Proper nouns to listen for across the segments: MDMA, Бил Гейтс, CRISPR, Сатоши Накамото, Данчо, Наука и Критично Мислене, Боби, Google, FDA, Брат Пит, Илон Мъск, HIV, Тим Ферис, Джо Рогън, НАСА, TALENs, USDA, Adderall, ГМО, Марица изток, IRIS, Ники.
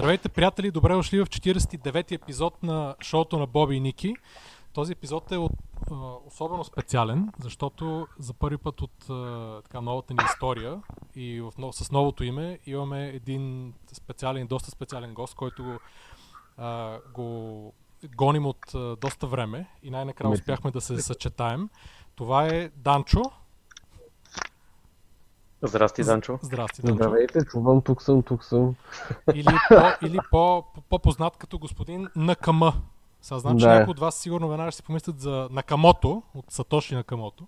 Здравейте, приятели! Добре дошли в 49-ти епизод на шоуто на Боби и Ники. Този епизод е особено специален, защото за първи път от новата ни история и с новото име имаме един специален, доста специален гост, който го гоним от доста време и най-накрая успяхме да се съчетаем. Това е Данчо. Здрасти, Данчо. Здрасти, Данчо. Здравейте, чувам, тук съм. Или по-познат като господин Накама. Сега знам, че някои от вас сигурно веднага ще си помислят за Накамото, от Сатоши Накамото.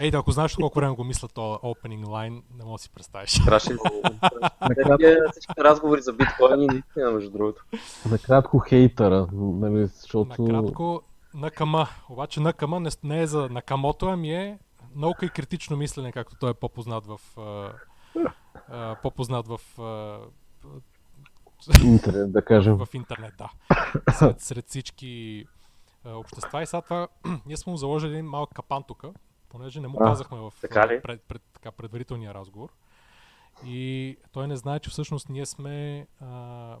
Ей, да, ако знаеш колко време го мисля този opening line, не мога да си представиш. Страшно. Всички разговори за биткоини, наистина, между другото. Накратко хейтъра, нали, защото... Накратко Накама. Обаче Накама не е за Накамото, ами е Наука и критично мислене, както той е по-познат в... Интернет, да кажем. В интернет, да. Сред всички общества. И сега това, ние сме му заложили един малък капан тук, понеже не му казахме в предварителния разговор. И той не знае, че всъщност ние сме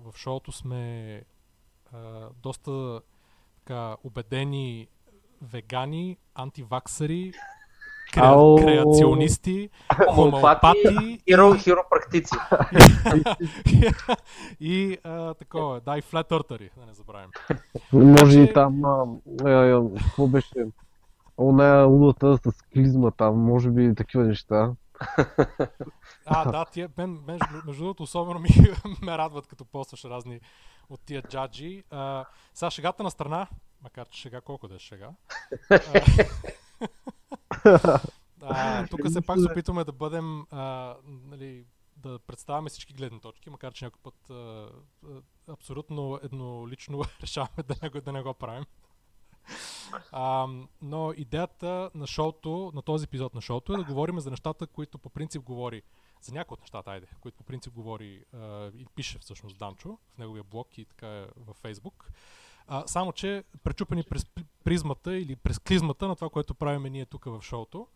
в шоуто сме доста убедени вегани, антиваксъри, креационисти, хомеопати, хиропрактици. И такова, да, и флет ъртъри, да не забравим. Може и там, какво беше, оная лудата с клизма там, може би такива неща. Да, тия, между другото, особено ме радват, като постваш разни от тия джаджи. Сега шегата на страна, макар че шега, колко да е шега. Тук се пак се опитваме да бъдем, да представяме всички гледни точки, макар че някой път абсолютно еднолично решаваме да не го правим. Но идеята на шоуто, на този епизод на шоуто е да говорим за нещата, които по принцип говори, за някои от нещата, които по принцип говори и пише всъщност Данчо в неговия блог и така във Фейсбук. Само, че пречупени през призмата или през клизмата на това, което правиме ние тук в шоуто,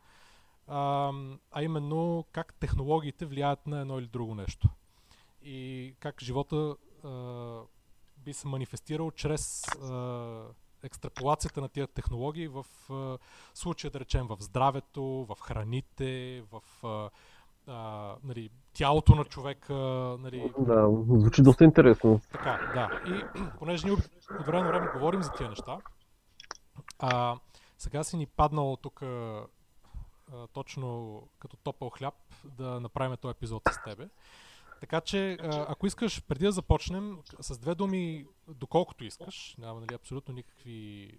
а именно как технологиите влияят на едно или друго нещо и как живота би се манифестирал чрез екстраполацията на тия технологии в случая, да речем, в здравето, в храните, в тялото на човека. Да, звучи доста интересно. Така, да. И понеже ние от време на време говорим за тия неща, сега си ни паднало тук точно като топъл хляб да направим този епизод с тебе. Така че, ако искаш, преди да започнем, с две думи, доколкото искаш, няма абсолютно никакви,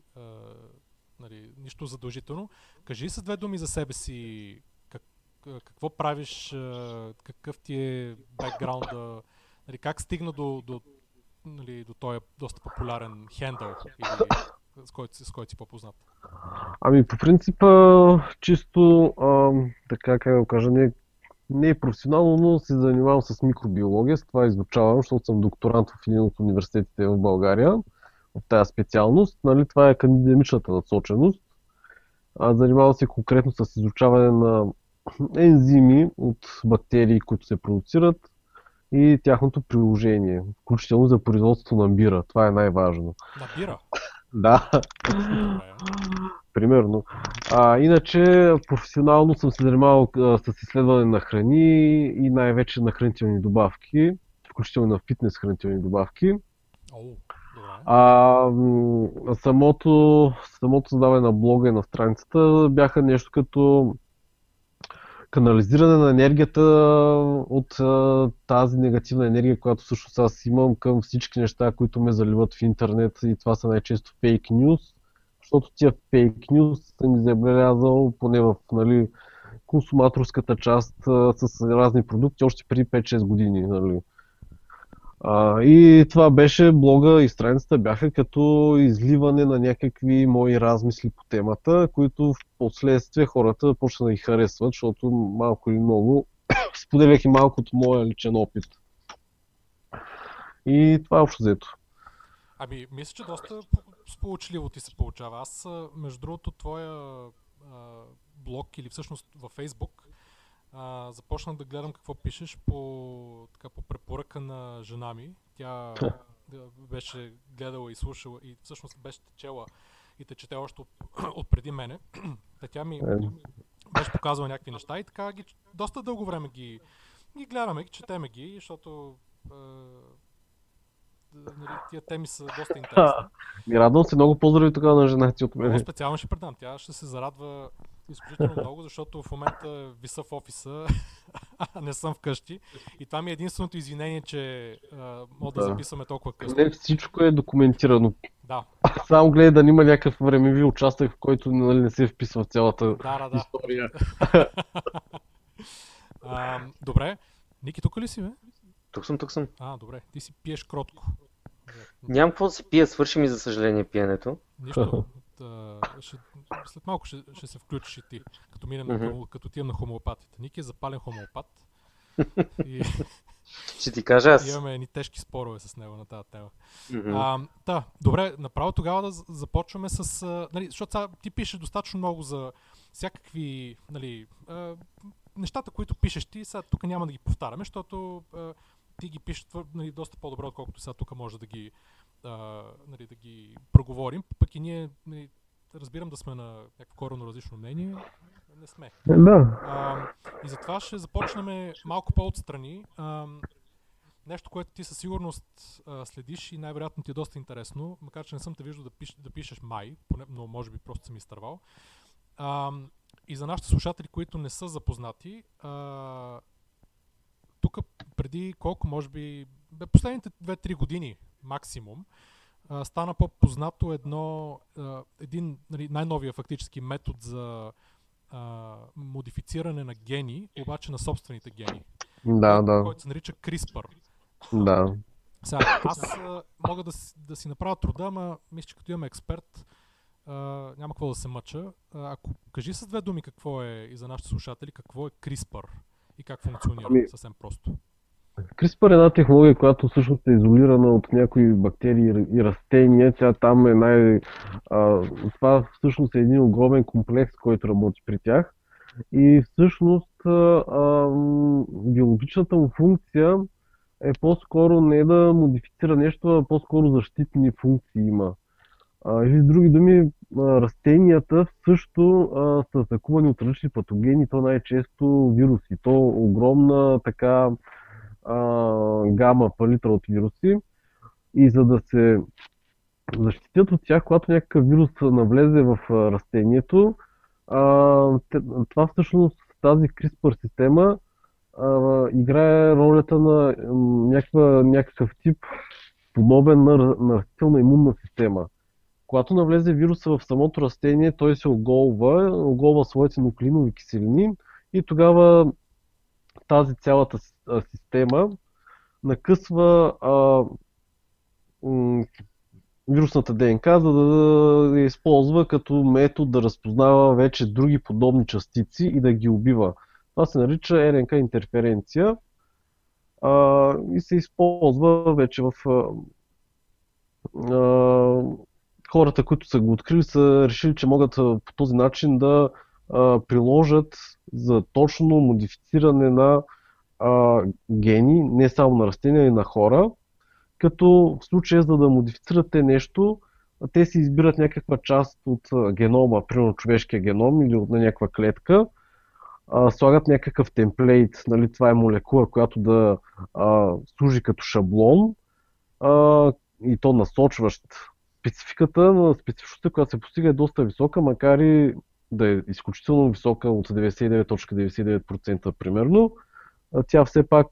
нищо задължително, кажи с две думи за себе си. Какво правиш, какъв ти е бекграунда, как стигна до този доста популярен хендъл, с който си по-познат? Ами по принцип, чисто, така как да кажа, не е професионално, но се занимавам с микробиология, с това изучавам, защото съм докторант в един от университетите в България, в тази специалност, това е академичната насоченост. Занимавам се конкретно с изучаване на ензими от бактерии, които се продуцират и тяхното приложение, включително за производство на бира. Това е най-важно. На бира? Да. Примерно. Иначе професионално съм се занимавал с изследване на храни и най-вече на хранителни добавки, включително на фитнес хранителни добавки. Самото създаване на блога и на страницата бяха нещо като канализиране на енергията от тази негативна енергия, която всъщност аз имам към всички неща, които ме заливат в интернет, и това са най-често фейк нюз, защото тия фейк нюз съм забелязал поне в консуматорската част с разни продукти още преди 5-6 години. И това беше, блога и страницата бяха като изливане на някакви мои размисли по темата, които в последствие хората почна да ги харесват, защото малко или много споделях и малко от моя личен опит. И това е общо взето. Ами, мисля, че доста сполучливо ти се получава. Аз, между другото, твоя блог или всъщност във Фейсбук започнах да гледам какво пишеш по препоръка на жена ми. Тя беше гледала и слушала и всъщност беше чела и те чете още от преди мене. Тя ми беше показала някакви неща и така доста дълго време ги гледаме, ги четеме ги, защото тия теми са доста интересни. Ми радвам се, много поздрави тогава на жена ти от мен. Много специално ще предам, тя ще се зарадва изключително много, защото в момента виса в офиса, а не съм вкъщи. И това ми е единственото извинение, че мога да записваме толкова късно. Не всичко е документирано. Да. Само гледай да няма някакъв времеви участък, в който не се вписва в цялата история. Добре. Ники, тук ли си, бе? Тук съм. Добре. Ти си пиеш кротко. Нямам какво да си пия, свърши ми, за съжаление, пиенето. Нищо. След малко ще се включиш и ти, като минем като тием на хомеопатите. Ники е запален хомеопат. И... ще ти кажа аз. Имаме едни тежки спорове с него на тази тема. Добре, направо тогава да започваме с... защото сега ти пишеш достатъчно много за всякакви... нещата, които пишеш ти, сега тук няма да ги повтаряме, защото ти ги пишеш доста по-добро, отколкото сега тук може да ги, да ги проговорим. Пък и ние, разбирам да сме на някакво коренно различно мнение, не сме. Да. И затова ще започнем малко по-отстрани. Нещо, което ти със сигурност следиш и най-вероятно ти е доста интересно, макар че не съм те виждал да пишеш май, но може би просто съм изтървал. И за нашите слушатели, които не са запознати, тук преди колко, може би, последните 2-3 години максимум, стана по-познато най-новия фактически метод за модифициране на гени, обаче на собствените гени, който се нарича CRISPR. Да. Сега, аз мога да си направя труда, ама мисля, че като имаме експерт, няма какво да се мъча. Ако кажи с две думи какво е и за нашите слушатели, какво е CRISPR и как функционира съвсем просто. CRISPR е една технология, която всъщност е изолирана от някои бактерии и растения. Тя там е това всъщност е един огромен комплекс, който работи при тях. И всъщност биологичната му функция е по-скоро не да модифицира нещо, а по-скоро защитни функции има. Или с други думи, растенията също са атакувани от различни патогени, то най-често вируси. То огромна гама палитра от вируси и за да се защитят от тях, когато някакъв вирус навлезе в растението, това всъщност тази CRISPR система играе ролята на някакъв тип подобен на растителна имунна система. Когато навлезе вируса в самото растение, той се оголва своите нуклеинови киселини и тогава тази цялата система накъсва вирусната ДНК, за да я използва като метод да разпознава вече други подобни частици и да ги убива. Това се нарича RNA интерференция и се използва вече в... хората, които са го открили, са решили, че могат по този начин да приложат за точно модифициране на гени, не само на растения, и на хора, като в случая, за да модифицират те нещо, те си избират някаква част от генома, примерно човешкия геном или от някаква клетка, слагат някакъв темплейт, това е молекула, която да служи като шаблон и то насочващ. Спецификата на специфичността, която се постига, е доста висока, макар и да е изключително висока от 99.99% примерно. Тя все пак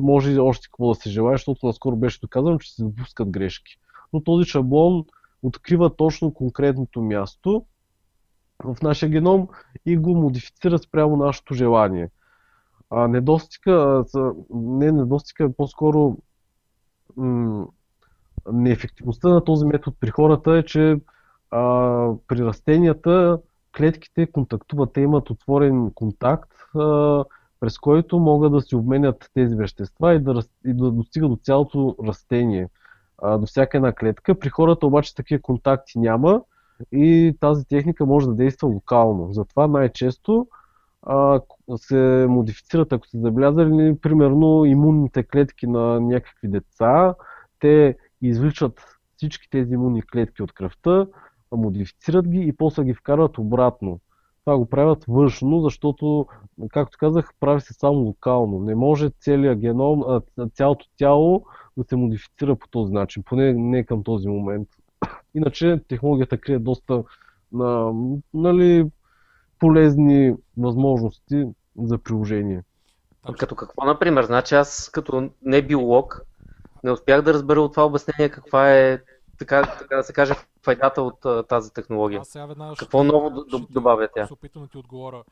може още какво да се желае, защото наскоро беше доказано, че се допускат грешки. Но този шаблон открива точно конкретното място в нашия геном и го модифицира спрямо нашето желание. Недостига, по-скоро... неефективността на този метод при хората е, че при растенията клетките контактуват, те имат отворен контакт, през който могат да си обменят тези вещества и да достигат до цялото растение, до всяка една клетка. При хората обаче такива контакти няма и тази техника може да действа локално. Затова най-често се модифицират, ако са забелязали, примерно имунните клетки на някакви деца, те извличат всички тези имунни клетки от кръвта, модифицират ги и после ги вкарват обратно. Това го правят външно, защото, както казах, прави се само локално. Не може целият геном, цялото тяло да се модифицира по този начин, поне не към този момент. Иначе технологията крие доста полезни възможности за приложение. Като какво, например? Значи аз като не биолог не успях да разбера от това обяснение каква е, така да се каже, файдата от тази технология. Какво ново добавя тя? Аз се опитвам да ти отговоря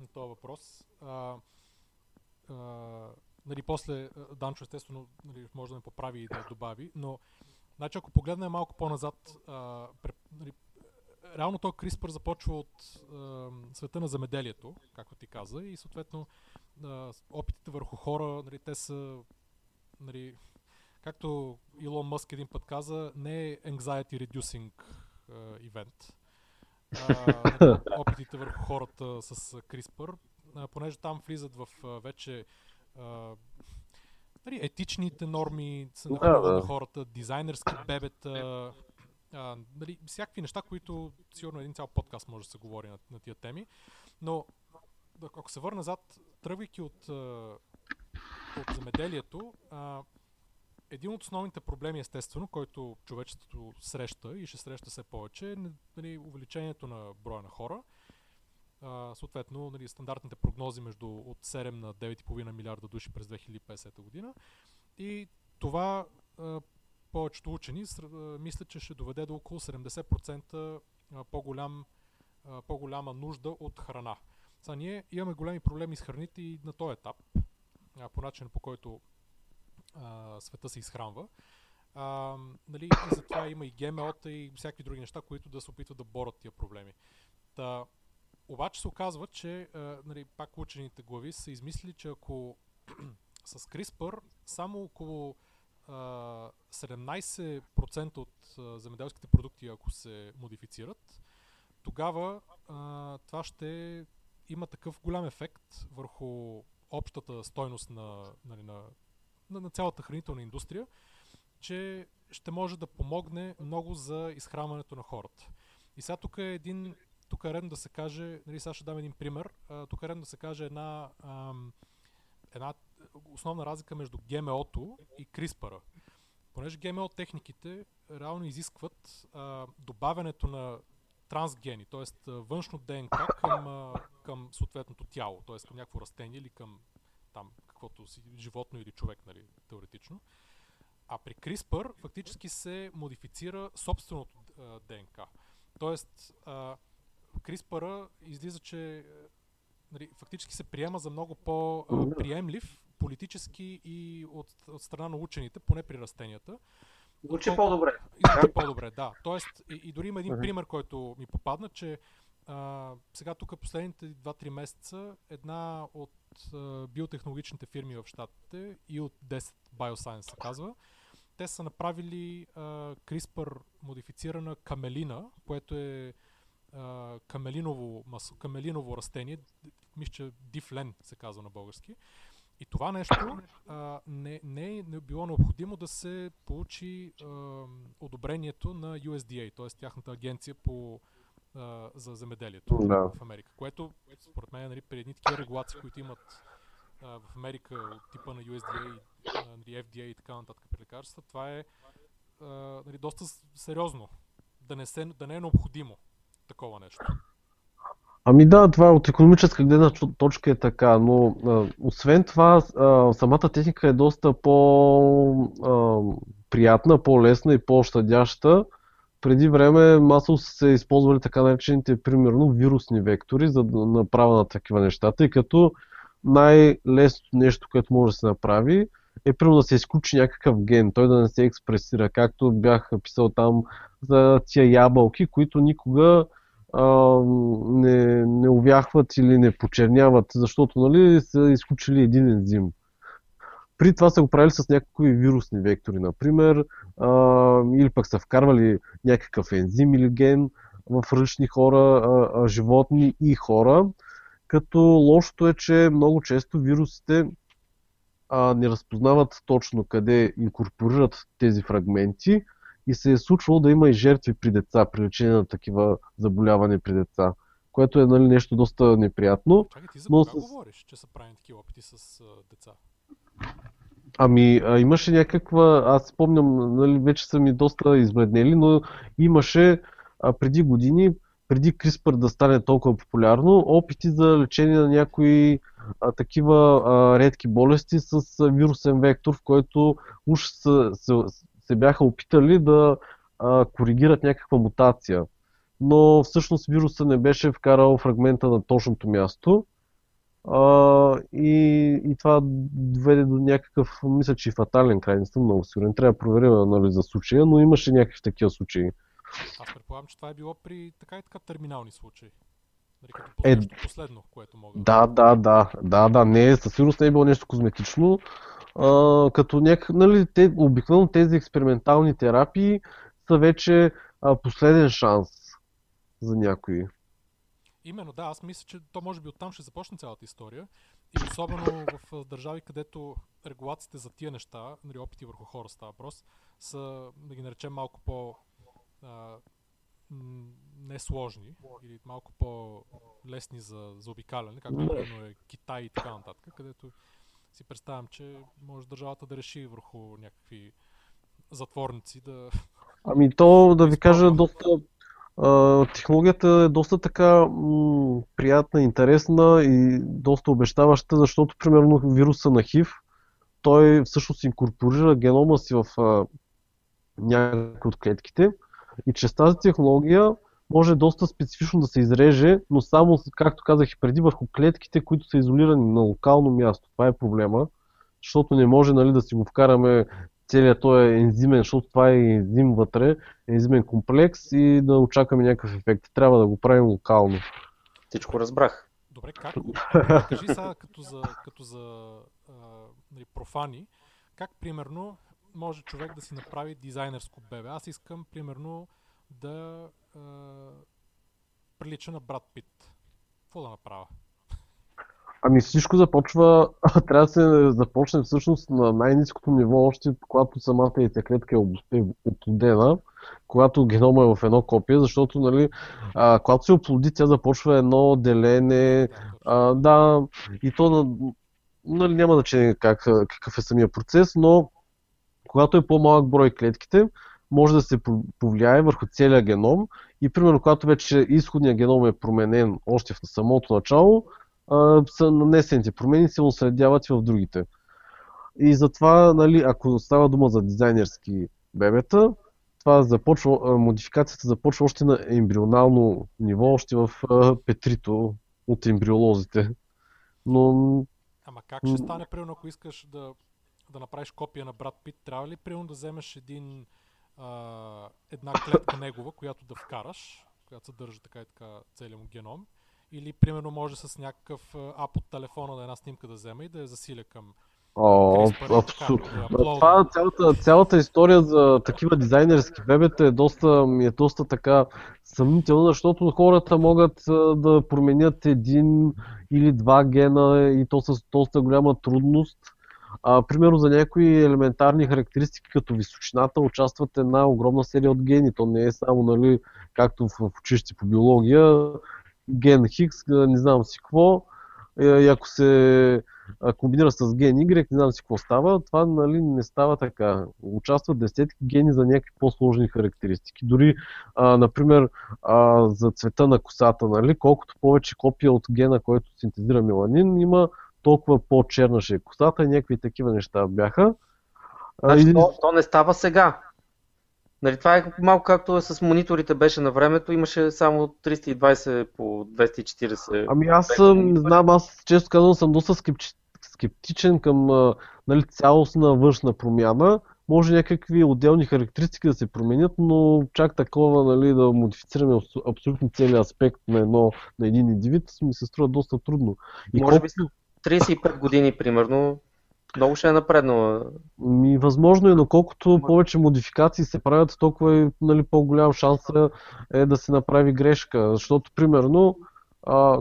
на този въпрос. После Данчо естествено може да ме поправи и да добави, но значи, ако погледнем малко по-назад, реално този CRISPR започва от света на земеделието, както ти каза, и съответно опитите върху хора, те са, както Илон Мъск един път каза, не е anxiety reducing event. Опитите върху хората с CRISPR, понеже там влизат в вече етичните норми, цената на хората, дизайнерски бебета, всякакви неща, които сигурно един цял подкаст може да се говори на тия теми. Но ако се върна назад, тръгвайки от земеделието, един от основните проблеми, естествено, който човечеството среща и ще среща все повече, е увеличението на броя на хора. Съответно, стандартните прогнози между от 7 на 9,5 милиарда души през 2050 година. И това повечето учени мислят, че ще доведе до около 70% по-голяма нужда от храна. Сега ние имаме големи проблеми с храните и на този етап, по начин, по който света се изхранва. И затова има и ГМО-та и всякакви други неща, които да се опитват да борят тия проблеми. Обаче се оказва, че пак учените глави са измислили, че ако с CRISPR само около 17% от земеделските продукти, ако се модифицират, тогава това ще има такъв голям ефект върху общата стойност на цялата хранителна индустрия, че ще може да помогне много за изхранването на хората. И сега тук е редно да се каже, сега ще дам един пример, тук е редно да се каже една основна разлика между ГМО-то и CRISPR-а. Понеже ГМО техниките реално изискват добавянето на трансгени, т.е. външно ДНК към съответното тяло, т.е. към някакво растение или към там каквото си животно или човек, теоретично. А при CRISPR фактически се модифицира собственото ДНК. Тоест, CRISPR-а излиза, че фактически се приема за много по-приемлив политически и от страна на учените, поне при растенията. Звучи по-добре. Звучи по-добре, да. Тоест, и дори има един пример, който ми попадна, че сега тук последните 2-3 месеца една от биотехнологичните фирми в щатите и от 10 BioScience се казва, те са направили CRISPR модифицирана камелина, което е камелиново растение, мисля, че дифлен се казва на български. И това нещо не е било необходимо да се получи одобрението на USDA, т.е. тяхната агенция за земеделието в Америка, което според мен при едни такива регулации, които имат в Америка от типа на USDA, FDA и така нататък при лекарства, това е доста сериозно, да не е необходимо такова нещо. Ами да, това от икономическа гледна точка е така, но освен това самата техника е доста по-приятна, по-лесна и по-щадяща. Преди време масово се използвали така наречените, примерно, вирусни вектори, за да направя на такива неща, тъй като най-лесното нещо, което може да се направи, е примерно да се изключи някакъв ген, той да не се експресира, както бях писал там за тия ябълки, които никога не увяхват или не почерняват, защото са изключили един ензим. При това са го правили с някакви вирусни вектори, например, или пък са вкарвали някакъв ензим или ген в различни хора, животни и хора, Като лошото е, че много често вирусите не разпознават точно къде инкорпорират тези фрагменти и се е случвало да има и жертви при деца, при лечение на такива заболявания при деца, което е нещо доста неприятно. Чакай, ти за кога говориш, че са правени такива опити с деца? Ами имаше някаква, аз спомням, вече са ми доста избледнели, но имаше преди години, преди CRISPR да стане толкова популярно, опити за лечение на някои такива редки болести с вирусен вектор, в който уж се бяха опитали да коригират някаква мутация. Но всъщност вируса не беше вкарал фрагмента на точното място и това доведе до някакъв, мисля, че и фатален край, не съм много сигурен. Трябва да проверим анализ за случая, но имаше някакви такива случаи. Аз предполагам, че това е било при така и така терминални случаи. Като последно, което мога да. Не, със сигурност не е било нещо козметично. Като обикновено тези експериментални терапии са вече последен шанс за някои. Именно, да, аз мисля, че то може би оттам ще започне цялата история. И особено в държави, където регулациите за тия неща, опити върху хора става въпрос, са, да ги наречем, малко по... несложни или малко по-лесни за обикаляне, както е Китай и така нататък, където си представям, че може държавата да реши върху някакви затворници да... Ами то, да ви кажа, доста технологията е доста така приятна, интересна и доста обещаваща, защото примерно вируса на HIV, той всъщност инкорпорира генома си в някои от клетките. И чрез тази технология може доста специфично да се изреже, но само, както казах и преди, върху клетките, които са изолирани на локално място. Това е проблема, защото не може да си го вкараме целият този ензимен, защото това е ензим вътре, ензимен комплекс и да очакаме някакъв ефект. Трябва да го правим локално. Всичко разбрах. Добре, как? Кажи сега като за профани, как примерно може човек да си направи дизайнерско бебе. Аз искам, примерно, да прилича на Брат Пит. Какво да направя? Ами всичко започва, трябва да се започне всъщност на най-ниското ниво, още когато самата яйцеклетка е оплодена, когато генома е в едно копие, защото, когато се оплоди, тя започва едно делене, и то, няма значение какъв е самия процес, но когато е по-малък брой клетките, може да се повлияе върху целия геном и примерно когато вече изходният геном е променен още в самото начало, нанесените промени се усредяват и в другите. И затова, ако става дума за дизайнерски бебета, това модификацията започва още на ембрионално ниво, още в петрито от ембриолозите. Но... Ама как ще стане, примерно, ако искаш да направиш копия на Брат Пит, трябва ли примерно да вземеш една клетка негова, която да вкараш, която съдържа така и така целия му геном, или примерно може с някакъв ап от телефона на една снимка да вземе и да я засиля към абсурдно. Това цялата история за такива дизайнерски бебета е доста така съмнителна, защото хората могат да променят един или два гена и то с доста голяма трудност. Примерно за някои елементарни характеристики, като височината, участват една огромна серия от гени. То не е само, както в училище по биология, ген Хикс, не знам си какво, и ако се комбинира с ген Y, не знам си какво става, това не става така. Участват десетки гени за някакви по-сложни характеристики. Дори, например, за цвета на косата, колкото повече копия от гена, който синтезира меланин, има толкова по-черна ще е косата и някакви такива неща бяха. То не става сега. Това е малко както с мониторите беше на времето, имаше само 320 по 240. Ами аз често казвам, съм доста скептичен към цялостна външна промяна. Може някакви отделни характеристики да се променят, но чак такова да модифицираме абсолютно целият аспект на един индивид ми се струва доста трудно. И може би 35 години, примерно, много ще е напреднала. Възможно е, но колкото повече модификации се правят, толкова е по-голям шанс е да се направи грешка. Защото, примерно,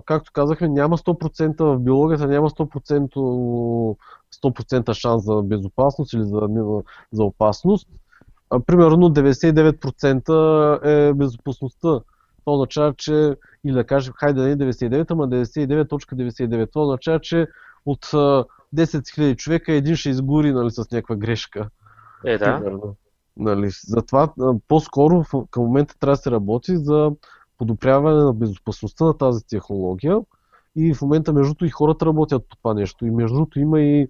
както казахме, няма 100% в биологията, няма 100% шанс за безопасност или за опасност. Примерно 99% е безопасността. Това означава, че, или да кажем, хайде да не 99, ама 99.99. Това означава, че от 10 000 човека един ще изгори, нали, с някаква грешка. Е, да. Примерно, нали. Затова по-скоро към момента трябва да се работи за подобряване на безопасността на тази технология. И в момента, между другото, и хората работят по това нещо. И между другото има и,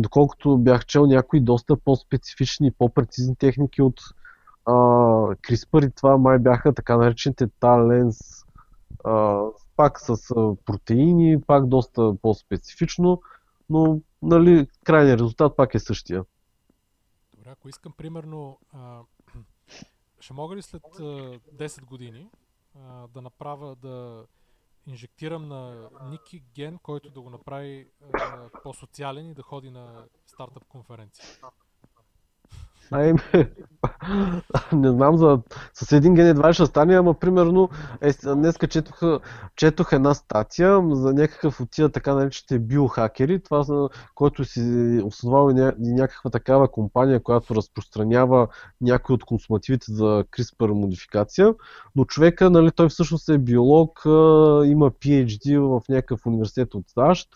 доколкото бях чел, някои доста по-специфични и по-прецизни техники от CRISPR и това май бяха така наречените TALENs, пак с протеини, пак доста по-специфично, но, нали, крайният резултат пак е същия. Добре, ако искам, примерно, ще мога ли след 10 години да направя, да инжектирам на Ники ген, който да го направи по-социален и да ходи на стартъп конференция? Не знам, с един ген едва ще стане, ама примерно днеска четох една статия за някакъв от тия така наречените биохакери, това, който си основава някаква такава компания, която разпространява някои от консумативите за CRISPR модификация, но човека, нали, той всъщност е биолог, има PhD в някакъв университет от САЩ,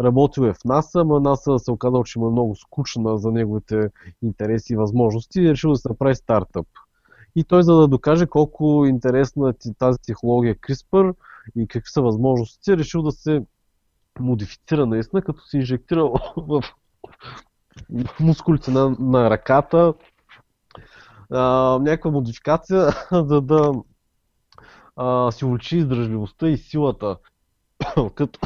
работил е в НАСА, но НАСА се оказал, че му е много скучна за неговите интереси и възможности и решил да се направи стартъп. И той, за да докаже колко интересна е тази технология CRISPR и какви са възможностите, решил да се модифицира наистина, като се инжектира в мускулите на ръката някаква модификация, за да се увеличи издръжливостта и силата. Като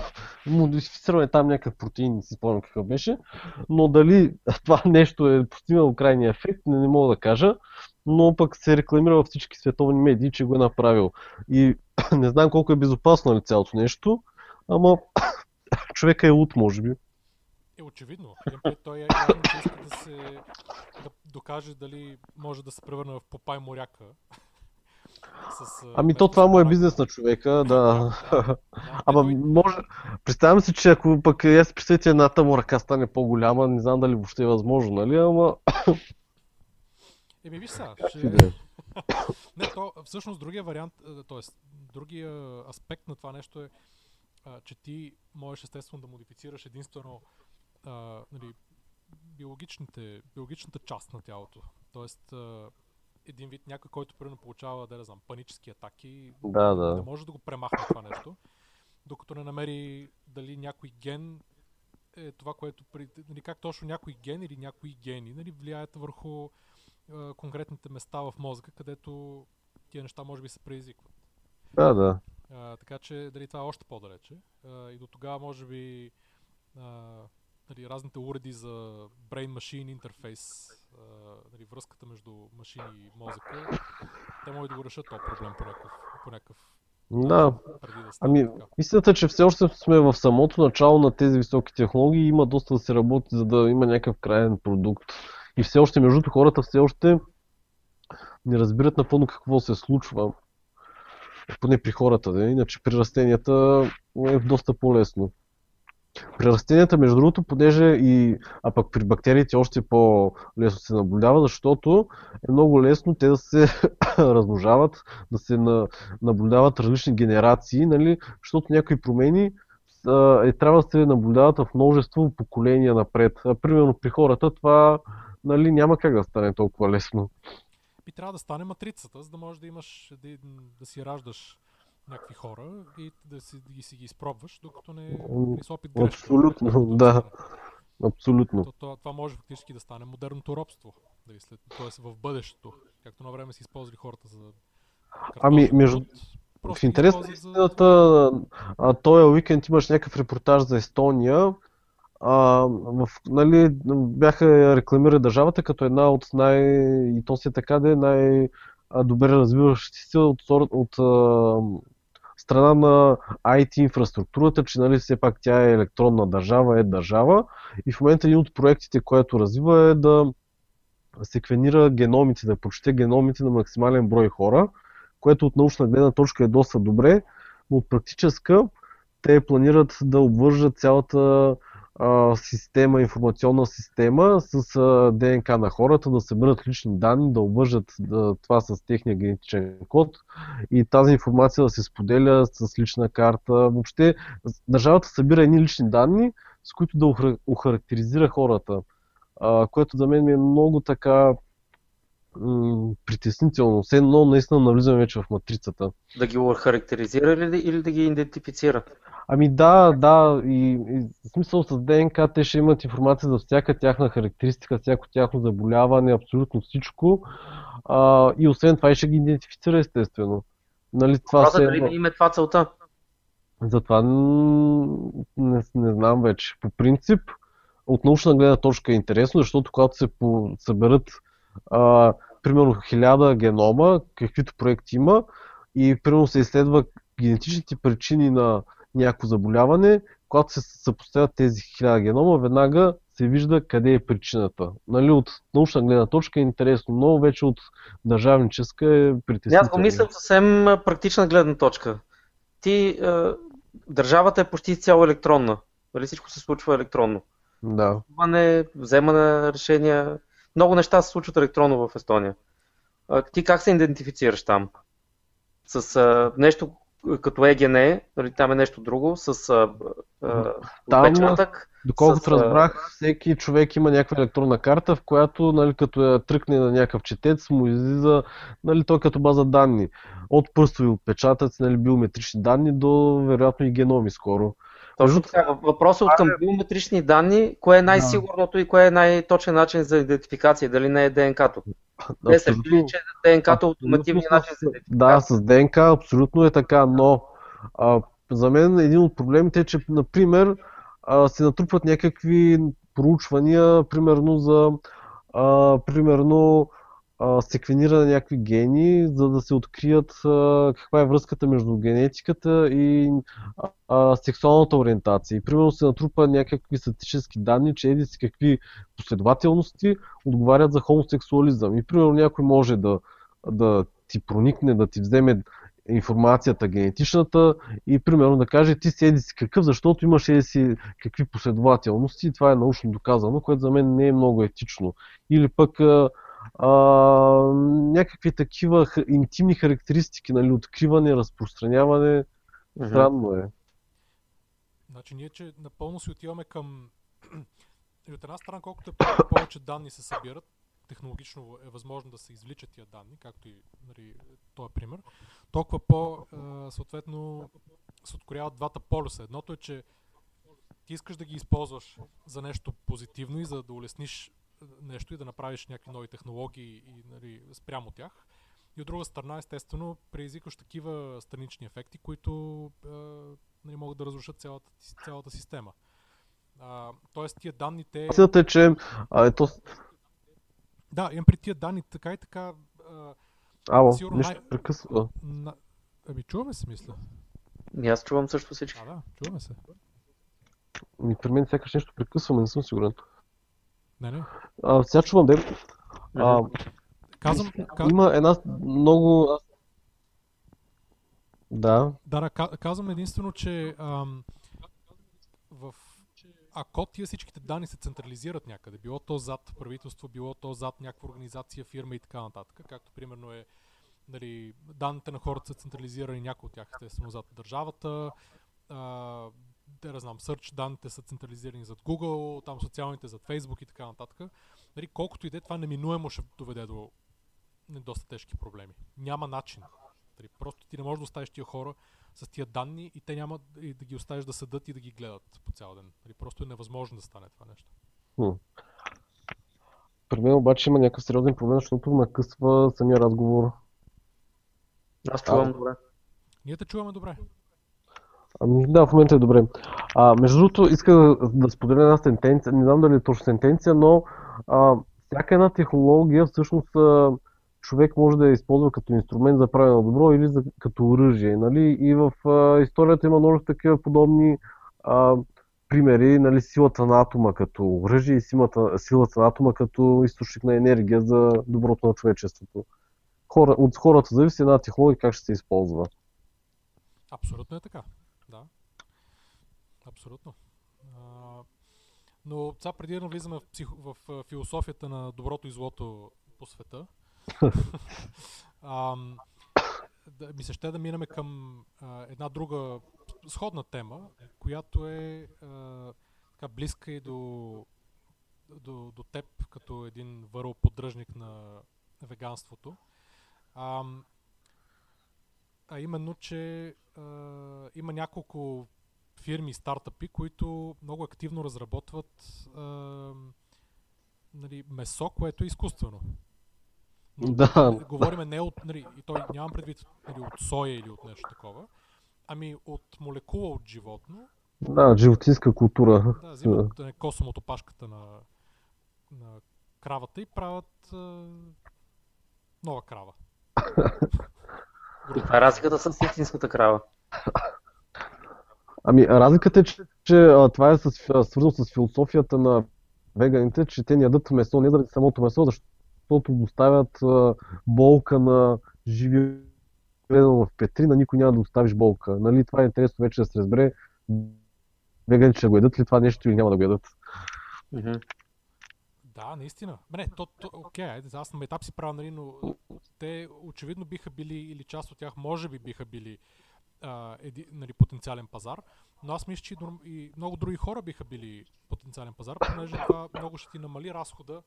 модифицираме там някакъв протеин, не си спомням какъв беше, но дали това нещо е постигнало крайния ефект, не мога да кажа, но пък се рекламира във всички световни медии, че го е направил. И не знам колко е безопасно ли цялото нещо, ама човека е луд, може би. Е, очевидно. Той е явно, че иска да докаже дали може да се превърне в Попай моряка. Ами то това му е бизнес на човека, да. Ама може, представям си, че ако пък я си представите едната му ръка стане по-голяма, не знам дали въобще е възможно, нали, ама... Еми виж сега, не, то всъщност другия вариант, т.е. другия аспект на това нещо е, че ти можеш естествено да модифицираш единствено, нали, биологичната част на тялото, т.е. един вид някой, който примерно получава, да не знам, панически атаки, да може да го премахне това нещо, докато не намери дали някой ген е това, което, нали, как точно някой ген или някои гени, нали, влияят върху конкретните места в мозъка, където тия неща може би се преизвикват. Да. Така че, дали това е още по-далече. И до тогава може би нали, разните уреди за brain-machine интерфейс, нали, връзката между машини и мозъка, те могат да го решат този проблем по някакъв. Да. Ами, истината е, че все още сме в самото начало на тези високи технологии, има доста да се работи, за да има някакъв крайен продукт. И все още, между другото, хората все още не разбират напълно какво се случва. Поне при хората, да, иначе при растенията е доста по-лесно. При растенията, между другото, понеже а пък при бактериите още по-лесно се наблюдава, защото е много лесно те да се размножават, да се наблюдават различни генерации, нали? Защото някои промени трябва да се наблюдават в множество поколения напред. Примерно при хората това, нали, няма как да стане толкова лесно. И трябва да стане матрицата, за да можеш да имаш, да си раждаш някакви хора и да си ги изпробваш, докато не с опит грешка. Абсолютно, да. Абсолютно. Това може фактически да стане модерното робство, дали след, т.е. в бъдещето, както на време си използвали хората за картофи. Ами, в интерес на истината, този уикенд имаш някакъв репортаж за Естония. Нали, бяха рекламирали държавата като една от и то си е така да е добре развиващи се от страна на IT инфраструктурата, че, нали, все пак тя е електронна държава, и в момента един от проектите, който развива, е да секвенира геномите, да прочете геномите на максимален брой хора, което от научна гледна точка е доста добре, от практическа те планират да обвържат цялата система, информационна система с ДНК на хората, да съберат лични данни, да обвържат това с техния генетичен код и тази информация да се споделя с лична карта. Въобще държавата събира едни лични данни, с които да охарактеризира хората, което за мен ми е много така притеснително. Все едно наистина навлизаме вече в матрицата. Да ги охарактеризира ли или да ги идентифицира? Ами да, и в смисъл с ДНК те ще имат информация за всяка тяхна характеристика, всяко тяхно заболяване, абсолютно всичко. И освен това и ще ги идентифицира естествено. Нали, това се... дали им е това целта? Затова не знам вече. По принцип, от научна гледна точка е интересно, защото когато се съберат примерно 1000 генома, каквито проекти има, и примерно се изследва генетичните причини на някакво заболяване, когато се съпоставят тези 1000 генома, веднага се вижда къде е причината. Нали, от научна гледна точка е интересно, но вече от държавническа е притеснително. Аз го мисля съвсем практична гледна точка. Държавата е почти цяло електронна. Дали всичко се случва електронно. Да. Това не взема на решения. Много неща се случват електронно в Естония. Ти как се идентифицираш там? С нещо като ЕГН, дали там е нещо друго, с отпечатък? Доколкото разбрах, всеки човек има някаква електронна карта, в която, нали, като я тръкне на някакъв четец, му излиза, нали, той като база данни. От пръстови отпечатъци, нали, биометрични данни до вероятно и геноми скоро. Точно така. Въпросът от към биометрични данни, кое е най-сигурното и кое е най-точен начин за идентификация, дали не е ДНК-то? Те са били, че ДНК-то е ултимативният начин за идентификация. Да, с ДНК абсолютно е така, но за мен един от проблемите е, че, например, се натрупват някакви проучвания, примерно за секвениране на някакви гени, за да се открият каква е връзката между генетиката и сексуалната ориентация. И примерно се натрупа някакви статистически данни, че еди си какви последователности отговарят за хомосексуализъм. И примерно някой може да ти проникне, да ти вземе информацията генетичната и примерно да каже ти си еди си какъв, защото имаш еди си какви последователности. Това е научно доказано, което за мен не е много етично. Или пък някакви такива интимни характеристики, нали, откриване, разпространяване, странно е. Значи ние, че напълно си отиваме към... И от една страна, колкото повече данни се събират, технологично е възможно да се извличат тия данни, както и, нали, този пример, толкова по-съответно се откоряват двата полюса. Едното е, че ти искаш да ги използваш за нещо позитивно и за да улесниш нещо и да направиш някакви нови технологии и, нали, спрямо тях. И от друга страна, естествено, предизвикваш такива странични ефекти, които не могат да разрушат цялата система. Тоест, тия данните... Да, имам при тия данни така и така... сигурно нещо прекъсва. Ами чуваме се, мисля. И аз чувам също всички. Да, чуваме се. При мен сякаш нещо прекъсваме, не съм сигурен. Не. Сега чувам дебе. Има една много... Да, казвам единствено, че ако тия всичките данни се централизират някъде, било то зад правителство, било то зад някаква организация, фирма и така нататък, както примерно е, нали, данните на хората са централизирани, някои от тях естествено зад държавата, Search данните са централизирани зад Google, там социалните зад Facebook и така нататък. Нали, колкото и де, това неминуемо ще доведе до доста тежки проблеми. Няма начин. Нали, просто ти не можеш да оставиш тия хора с тия данни и те няма и да ги оставиш да съдат и да ги гледат по цял ден. Нали, просто е невъзможно да стане това нещо. При мен обаче има някакъв сериозен проблем, защото накъсва самия разговор. Аз чувам добре. Ние те чуваме добре. Да, в момента е добре. Между другото, искам да споделя една сентенция, не знам дали е точно сентенция, но всяка една технология всъщност човек може да я използва като инструмент за правене на добро или като оръжие. Нали? И в историята има множество такива подобни примери, нали, силата на атома като оръжие и силата на атома като източник на енергия за доброто на човечеството. От хората зависи една технология как ще се използва. Абсолютно е така, да. Абсолютно. Но сега предимно влизаме в философията на доброто и злото по света. Ми се ще да минаме към една друга сходна тема, която е така близка и до теб, като един върл поддръжник на веганството. А именно, че има няколко фирми и стартъпи, които много активно разработват месо, което е изкуствено. Да. Говорим не от, и той нямам предвид от соя или от нещо такова, ами от молекула от животно. Да, животинска култура. Да, взимат косъм от опашката на кравата и правят нова крава. А разликата с истинската крава? Ами разликата е, че това е свързано с философията на веганите, че те не ядат месо, не заради самото месо, защото доставят болка на живи в петрина, никой няма да доставиш болка. Нали? Това е интересно вече да се разбере. Веганите ще го ядат ли това нещо или няма да го ядат? Да, наистина. Аз на етап си правя, но те очевидно биха били, или част от тях може би биха били потенциален пазар, но аз мисля, че и много други хора биха били потенциален пазар, понеже това много ще ти намали разхода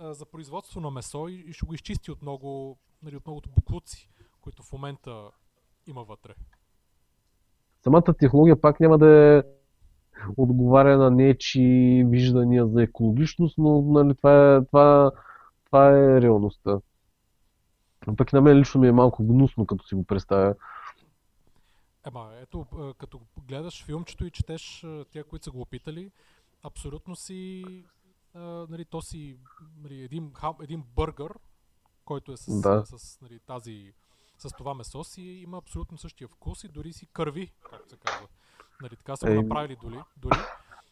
за производство на месо и ще го изчисти от много от буклуци, които в момента има вътре. Самата технология пак няма да отговаря на нечии виждания за екологичност, но това е реалността. Пък на мен лично ми е малко гнусно, като си го представя. Ето, като гледаш филмчето и четеш тия, които са го опитали, абсолютно си, един бъргър, който е с това месо си, има абсолютно същия вкус и дори си кърви, както се казва. Така са го направили дори.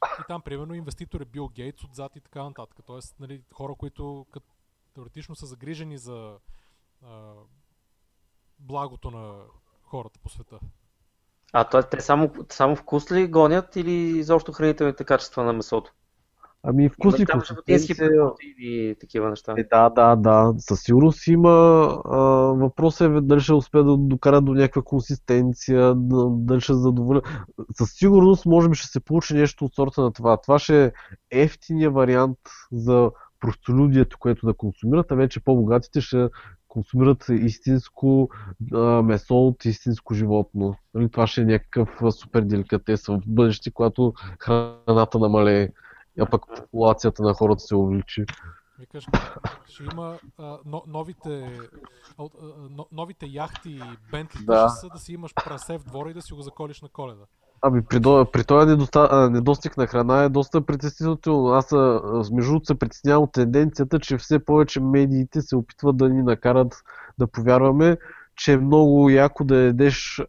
И там, примерно, инвеститор е Бил Гейтс отзад и така нататък. Тоест, хора, които теоретично са загрижени за благото на хората по света. Те само вкус ли гонят или изобщо хранителните качества на месото? Ами вкус ли качества? И такива неща. Да. Със сигурност има. Въпросът е дали ще успея да докара до някаква консистенция, дали ще задоволя. Със сигурност може би ще се получи нещо от сорта на това. Това ще е евтиният вариант за простолюдието, което да консумират, а вече по-богатите ще консумират истинско месо от истинско животно. Това ще е някакъв супер деликатес в бъдеще, когато храната намалее, а пък популацията на хората се увеличи. Викаш, ще има новите яхти и бентлите, ще са да си имаш прасе в двора и да си го заколиш на Коледа. При този недостиг на храна е доста притеснително. Аз се притеснявам от тенденцията, че все повече медиите се опитват да ни накарат да повярваме, че е много яко да ядеш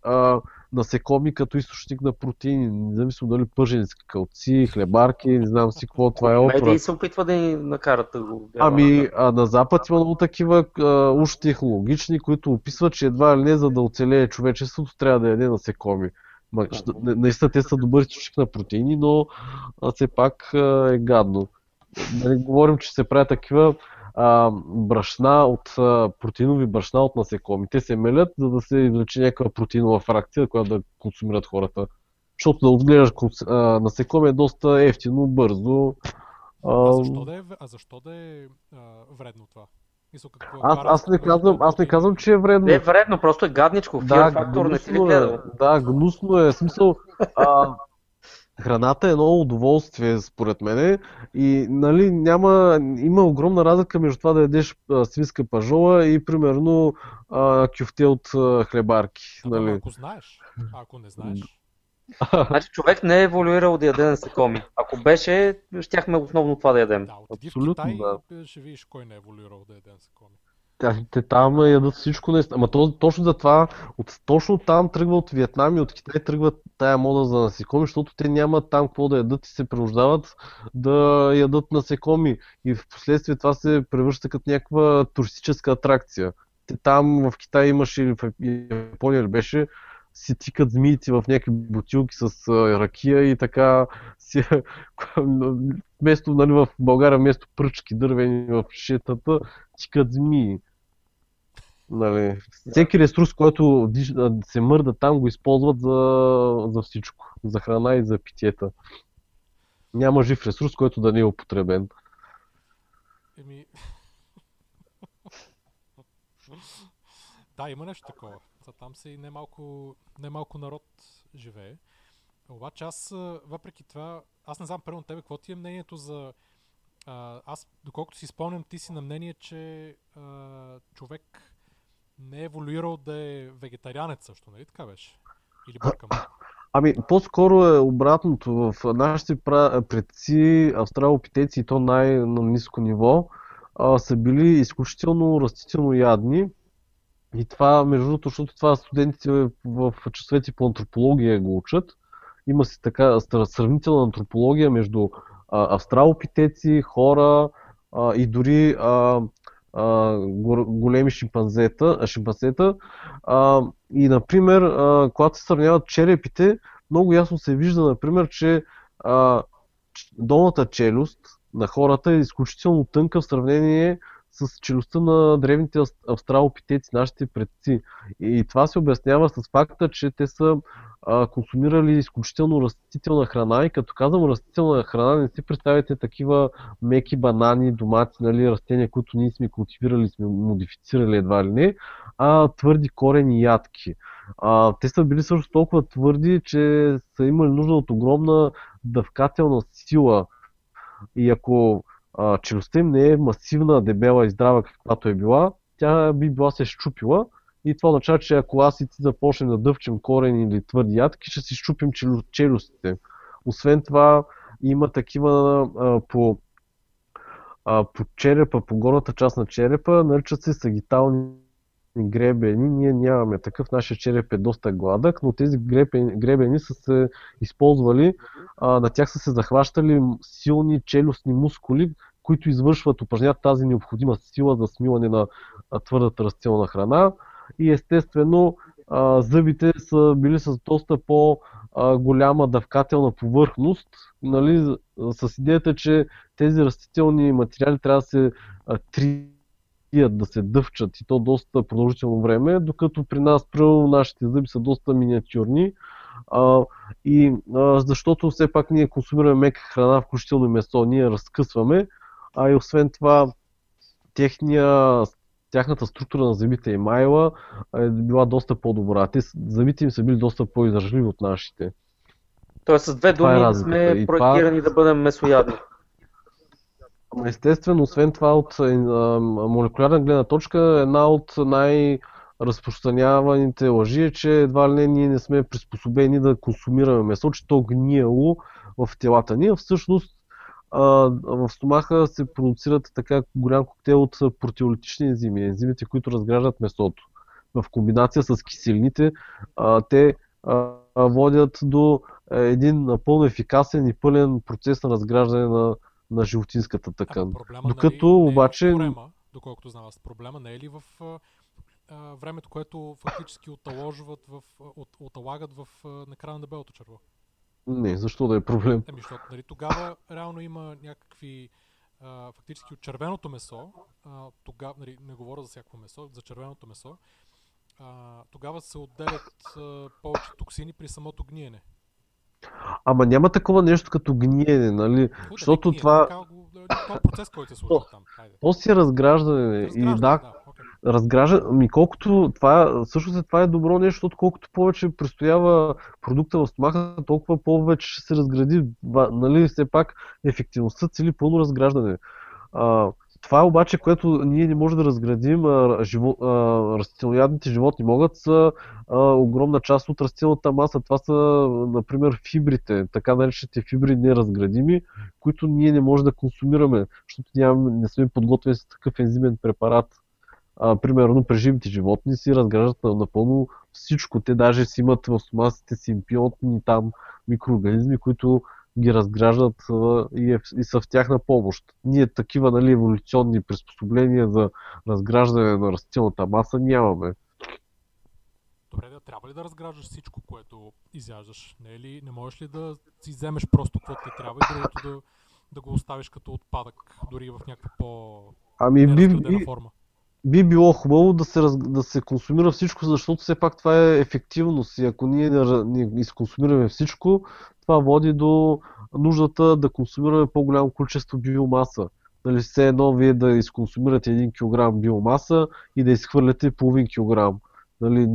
насекоми като източник на протеини. Не зависимо дали пържени скакалци, хлебарки, не знам си какво, това е отврат. Медии се опитват да ни накарат да го вярваме. На Запад има много такива уж технологични, които описват, че едва ли не за да оцелее човечеството трябва да яде насекоми. Наистина те са добър източник на протеини, но все пак е гадно. Говорим, че се правят такива протеинови брашна от насекоми. Те се мелят, за да се извлече някаква протеинова фракция, която да консумират хората. Защото да отглеждаш насекоми е доста ефтино, бързо. Защо да е вредно това? Аз не казвам, че е вредно. Не е вредно, просто е гадничко. Фактор не си ли гледал? Да, гнусно е. В смисъл, храната е много удоволствие, според мене. И има огромна разлика между това да ядеш свинска пажола и примерно кюфте от хлебарки. Ако знаеш, а ако не знаеш. Значи човек не е еволюирал да яде насекоми. Ако беше, щяхме основно това да ядем. Абсолютно, Китай, ще видиш кой не е еволюирал да яде насекоми. Те там ядат всичко наистина. Точно за това, точно там тръгва от Виетнам и от Китай тръгва тая мода за насекоми, защото те нямат там какво да ядат и се принуждават да ядат насекоми. И в последствие това се превръща като някаква туристическа атракция. Там в Китай имаше, или в Япония беше си тикат змиите в някакви бутилки с ракия и така си, вместо, нали, в България вместо пръчки дървени в шетата тикат змии. Нали. Всеки ресурс, който се мърда там, го използват за всичко. За храна и за питиета. Няма жив ресурс, който да не е употребен. Да, има нещо такова. Там се и не малко народ живее. Обаче аз, въпреки това, аз не знам първо на тебе, какво ти е мнението за... Аз, доколкото си спомням, ти си на мнение, че човек не е еволюирал да е вегетарианец също, нали така беше? Или бъркам? Ами, по-скоро е обратното. В нашите предци, австралопитеци, и то най-ниско ниво, са били изключително растителноядни. И това, между другото, защото това студентите в часовете по антропология го учат. Има си така сравнителна антропология между австралопитеци, хора и дори големи шимпанзета. И, например, когато се сравняват черепите, много ясно се вижда, например, че долната челюст на хората е изключително тънка в сравнение с челюстта на древните австралопитеци, нашите предци. И това се обяснява с факта, че те са консумирали изключително растителна храна. И като казвам растителна храна, не си представяте такива меки банани, домати, нали, растения, които ние сме култивирали, сме модифицирали едва ли не, а твърди корени ядки. Те са били също толкова твърди, че са имали нужда от огромна дъвкателна сила. И ако челюстта им не е масивна, дебела и здрава, каквато е била, тя би била се щупила. И това означава, че ако аз и ти започнем да дъвчем корени или твърди ядки, ще си щупим челюстите. Освен това, има такива по черепа, по горната част на черепа, наричат се сагитални гребени. Ние нямаме такъв, нашия череп е доста гладък, но тези гребени са се използвали, на тях са се захващали силни челюстни мускули, които упражняват тази необходима сила за смиване на твърдата растителна храна. И естествено зъбите са били с доста по-голяма дъвкателна повърхност, нали, с идеята, че тези растителни материали трябва да се трият, да се дъвчат и то доста продължително време, докато при нас, нашите зъби са доста миниатюрни, защото все пак ние консумираме мека храна, включително месо, ние разкъсваме, а и освен това тяхната структура на зъбите и майла е била доста по-добра. Зъбите им са били доста по-издръжливи от нашите. Тоест с две думи да сме проектирани да бъдем месоядни. Естествено, освен това от молекулярна гледна точка, една от най-разпространяваните лъжи е, че едва ли не ние не сме приспособени да консумираме месо, че то гниело в телата ни. Всъщност в стомаха се продуцират така голям коктейл от протеолитични ензими, ензимите, които разграждат месото. В комбинация с киселините, те водят до един напълно ефикасен и пълен процес на разграждане на животинската тъкан. Докато обаче... Доколкото знам аз, проблема не е ли в времето, което фактически оталагат в накрая на белото черво? Не, защо да е проблем? Защото нали, тогава реално има някакви фактически от червеното месо, тогава, нали, не говоря за всяко месо, за червеното месо, тогава се отделят повече токсини при самото гниене. Ама няма такова нещо като гниене, нали? Защото това... Това процес, който се случва там. То си разграждане. Колкото това, всъщност това е добро нещо, отколкото повече престоява продукта в стомаха, толкова повече ще се разгради, нали, все пак ефективността цели пълно разграждане. Това обаче, което ние не можем да разградим, растителноядните животни могат, са огромна част от растителната маса. Това са, например, фибрите, така наречените фибри неразградими, които ние не можем да консумираме, защото не сме подготвени с такъв ензимен препарат. Примерно преживите животни си разграждат напълно всичко. Те даже си имат в стомасите симбиотни там микроорганизми, които ги разграждат и са в тяхна помощ. Ние такива, нали, еволюционни приспособления за разграждане на растителната маса нямаме. Добре, трябва ли да разграждаш всичко, което изяждаш? Не, или не можеш ли да си вземеш просто каквото ти трябва и другото да го оставиш като отпадък, дори в някаква по-разградена форма? Би било хубаво да се консумира всичко, защото все пак това е ефективност и ако ние не изконсумираме всичко, това води до нуждата да консумираме по-голямо количество биомаса. Нали, все едно вие да изконсумирате 1 кг биомаса и да изхвърляте половин килограм. Нали,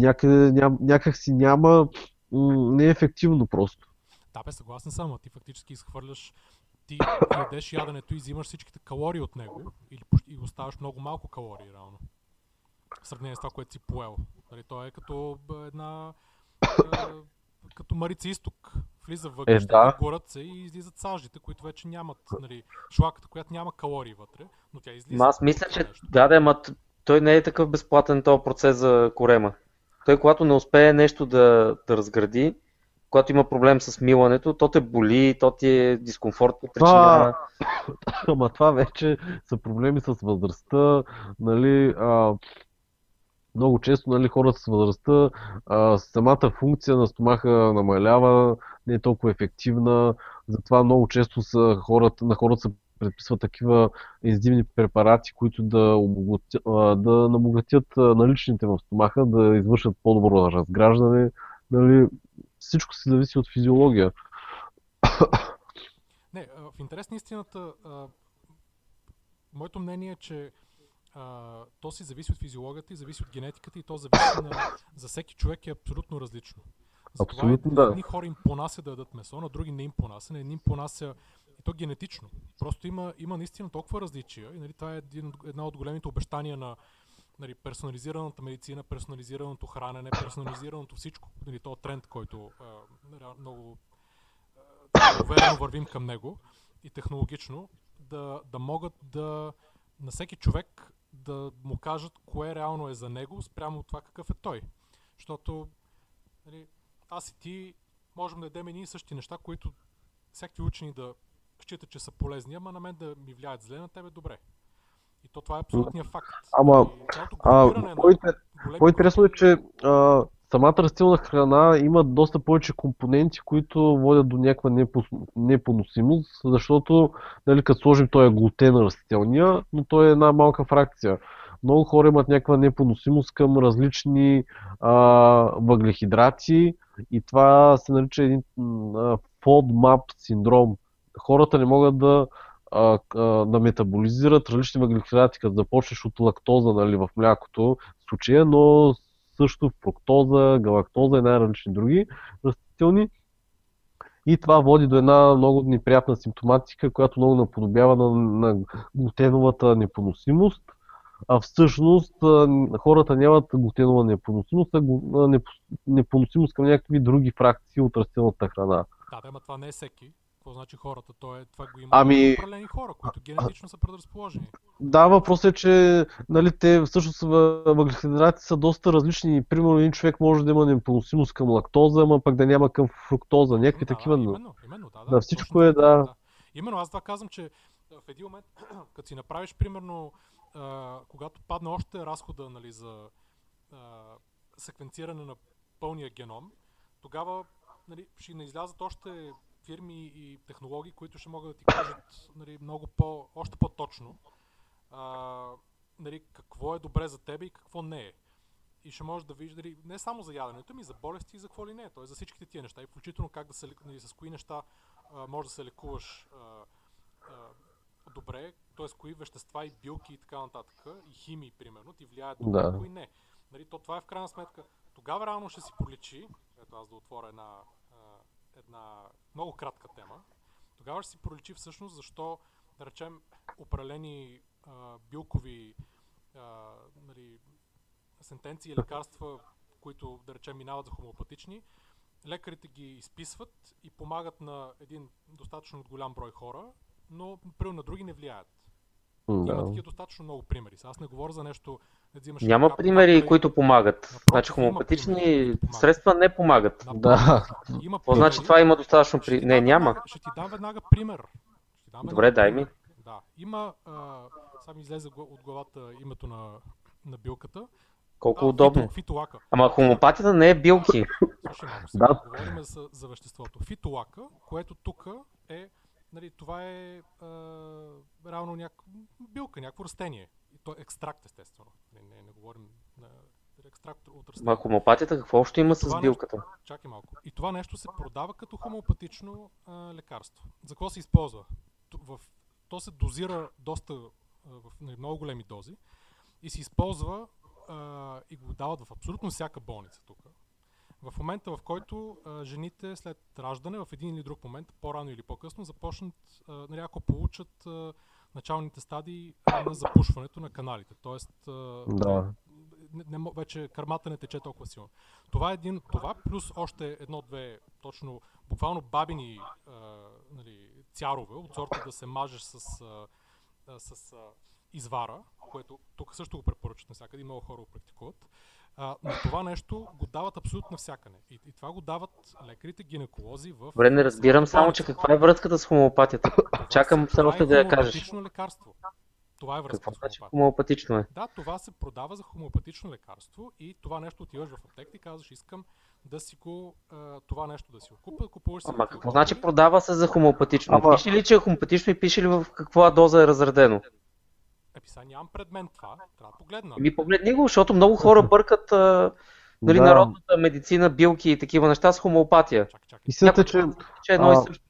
някак си няма, не е ефективно просто. Да бе, съгласен съм, ти фактически изхвърляш, ти ядеш яденето и взимаш всичките калории от него и оставаш много малко калории реално. В сравнение с това, което си поел. Нали, то е като една... като Марица изток. Влиза въглищата, горят се и излизат саждите, които вече нямат, нали, шлаката, която няма калории вътре, но тя излиза. Аз мисля, че ама той не е такъв безплатен този процес за корема. Той, когато не успее нещо да разгради, когато има проблем с милането, то те боли, то ти е дискомфорт по причина. Ама това вече са проблеми с възрастта, нали... Много често, нали, хората с възрастта, самата функция на стомаха намалява, не е толкова ефективна, затова много често на хората се предписват такива ензимни препарати, които да набогатят наличните в стомаха, да извършат по-добро разграждане. Нали, всичко се зависи от физиология. Не, в интерес на истината, моето мнение е, че то си зависи от физиологията и зависи от генетиката и то зависи за всеки човек е абсолютно различно. Затова едни хора им понася да ядат месо, на други не им понася, на едни им понася и то генетично. Просто има наистина толкова различия и, нали, това е една от големите обещания на, нали, персонализираната медицина, персонализираното хранене, персонализираното всичко. Нали, то тренд, който много уверено вървим към него и технологично, да могат да на всеки човек да му кажат кое реално е за него, спрямо от това какъв е той. Защото, нали, аз и ти можем да ядем едни и същи неща, които всеки учени да считат, че са полезни, ама на мен да ми влияят зле, на тебе добре. И то това е абсолютният факт. Ама, по-интересно е, че самата растителна храна има доста повече компоненти, които водят до някаква непоносимост, защото, нали, като сложим той е глутен растителния, но той е една малка фракция. Много хора имат някаква непоносимост към различни въглехидрати и това се нарича един FODMAP синдром. Хората не могат да метаболизират различни въглехидрати, като започнеш от лактоза, нали, в млякото в случая, но също фруктоза, галактоза и най-различни други растителни. И това води до една много неприятна симптоматика, която много наподобява на глутеновата непоносимост. А всъщност хората нямат глутенова непоносимост, а непоносимост към някакви други фракции от растителната храна. Да, ама това не е всеки. Какво значи хората? Това го има определени хора, които генетично са предразположени. Да, въпросът е, че, нали, те всъщност въглехидрати са доста различни. Примерно един човек може да има непоносимост към лактоза, ама пък да няма към фруктоза. Някакви такива. Именно, да. Да, всичко е, да. Именно, аз това казвам, че в един момент, като си направиш, примерно, когато падна още разхода, нали, за секвенциране на пълния геном, тогава, нали, ще не излязат още фирми и технологии, които ще могат да ти кажат, нали, много още по-точно, нали, какво е добре за тебе и какво не е. И ще можеш да видиш, нали, не само за яденето, ми за болести и за какво ли не е, т.е. за всичките тия неща и включително как да се, нали, с кои неща може да се лекуваш добре, т.е. кои вещества и билки и така нататък, и химии, примерно, ти влияят добре, кои не. Нали, то това е в крайна сметка. Тогава реално ще си проличи, ето аз да отворя една много кратка тема, тогава ще си проличи всъщност защо, да речем, определени билкови нали, сентенции и лекарства, които, да речем, минават за хомеопатични, лекарите ги изписват и помагат на един достатъчно голям брой хора, но на други не влияят. Да. Има такива достатъчно много примери. Аз не говоря за нещо... Няма примери, които помагат. Значи хомеопатични средства не помагат. Да. Значи това има достатъчно... Не, няма. Ще ти дам веднага пример. Добре, дай ми. Да. Има... Само излезе от главата името на билката. Колко удобно. Фитолака. Ама хомеопатията не е билки. Слушай, да. Говорим за веществото. Фитолака, което тук е, нали, това е реално билка, някакво растение. И то е екстракт, естествено. Не говорим на екстракт от растение. Ама хомеопатията какво още има с билката? Нещо, чакай малко. И това нещо се продава като хомеопатично лекарство. За какво се използва? То се дозира доста в много големи дози и се използва и го дават в абсолютно всяка болница тук. В момента, в който жените след раждане, в един или друг момент, по-рано или по-късно, започнат, нали, ако получат началните стадии на запушването на каналите. Тоест, да. Вече кърмата не тече толкова силно. Това е това плюс още едно-две, точно, буквално бабини нали, цярове, от сорта да се мажеш с извара, което тук също го препоръчат навсякъде и много хора го практикуват. Но това нещо го дават абсолютно навсякъде. И това го дават лекарите, гинеколози в... Добре, не разбирам само, че каква е връзката с хомеопатията. Чакам все още да я кажеш. Хомеопатично лекарство. Това е връзката с хомеопатично е. Да, това се продава за хомеопатично лекарство и това нещо отиваш в аптеката и казваш, искам да си го, това нещо да си окупа, купуваш си... Ама какво значи продава се за хомеопатично? Пише ли, че е хомеопатично и пише ли в каква доза е разредено? Еписа, нямам пред мен това, трябва да погледна. Ми погледни го, защото много хора бъркат дали да. Народната медицина, билки и такива неща с хомеопатия. Истината е, че едно и също.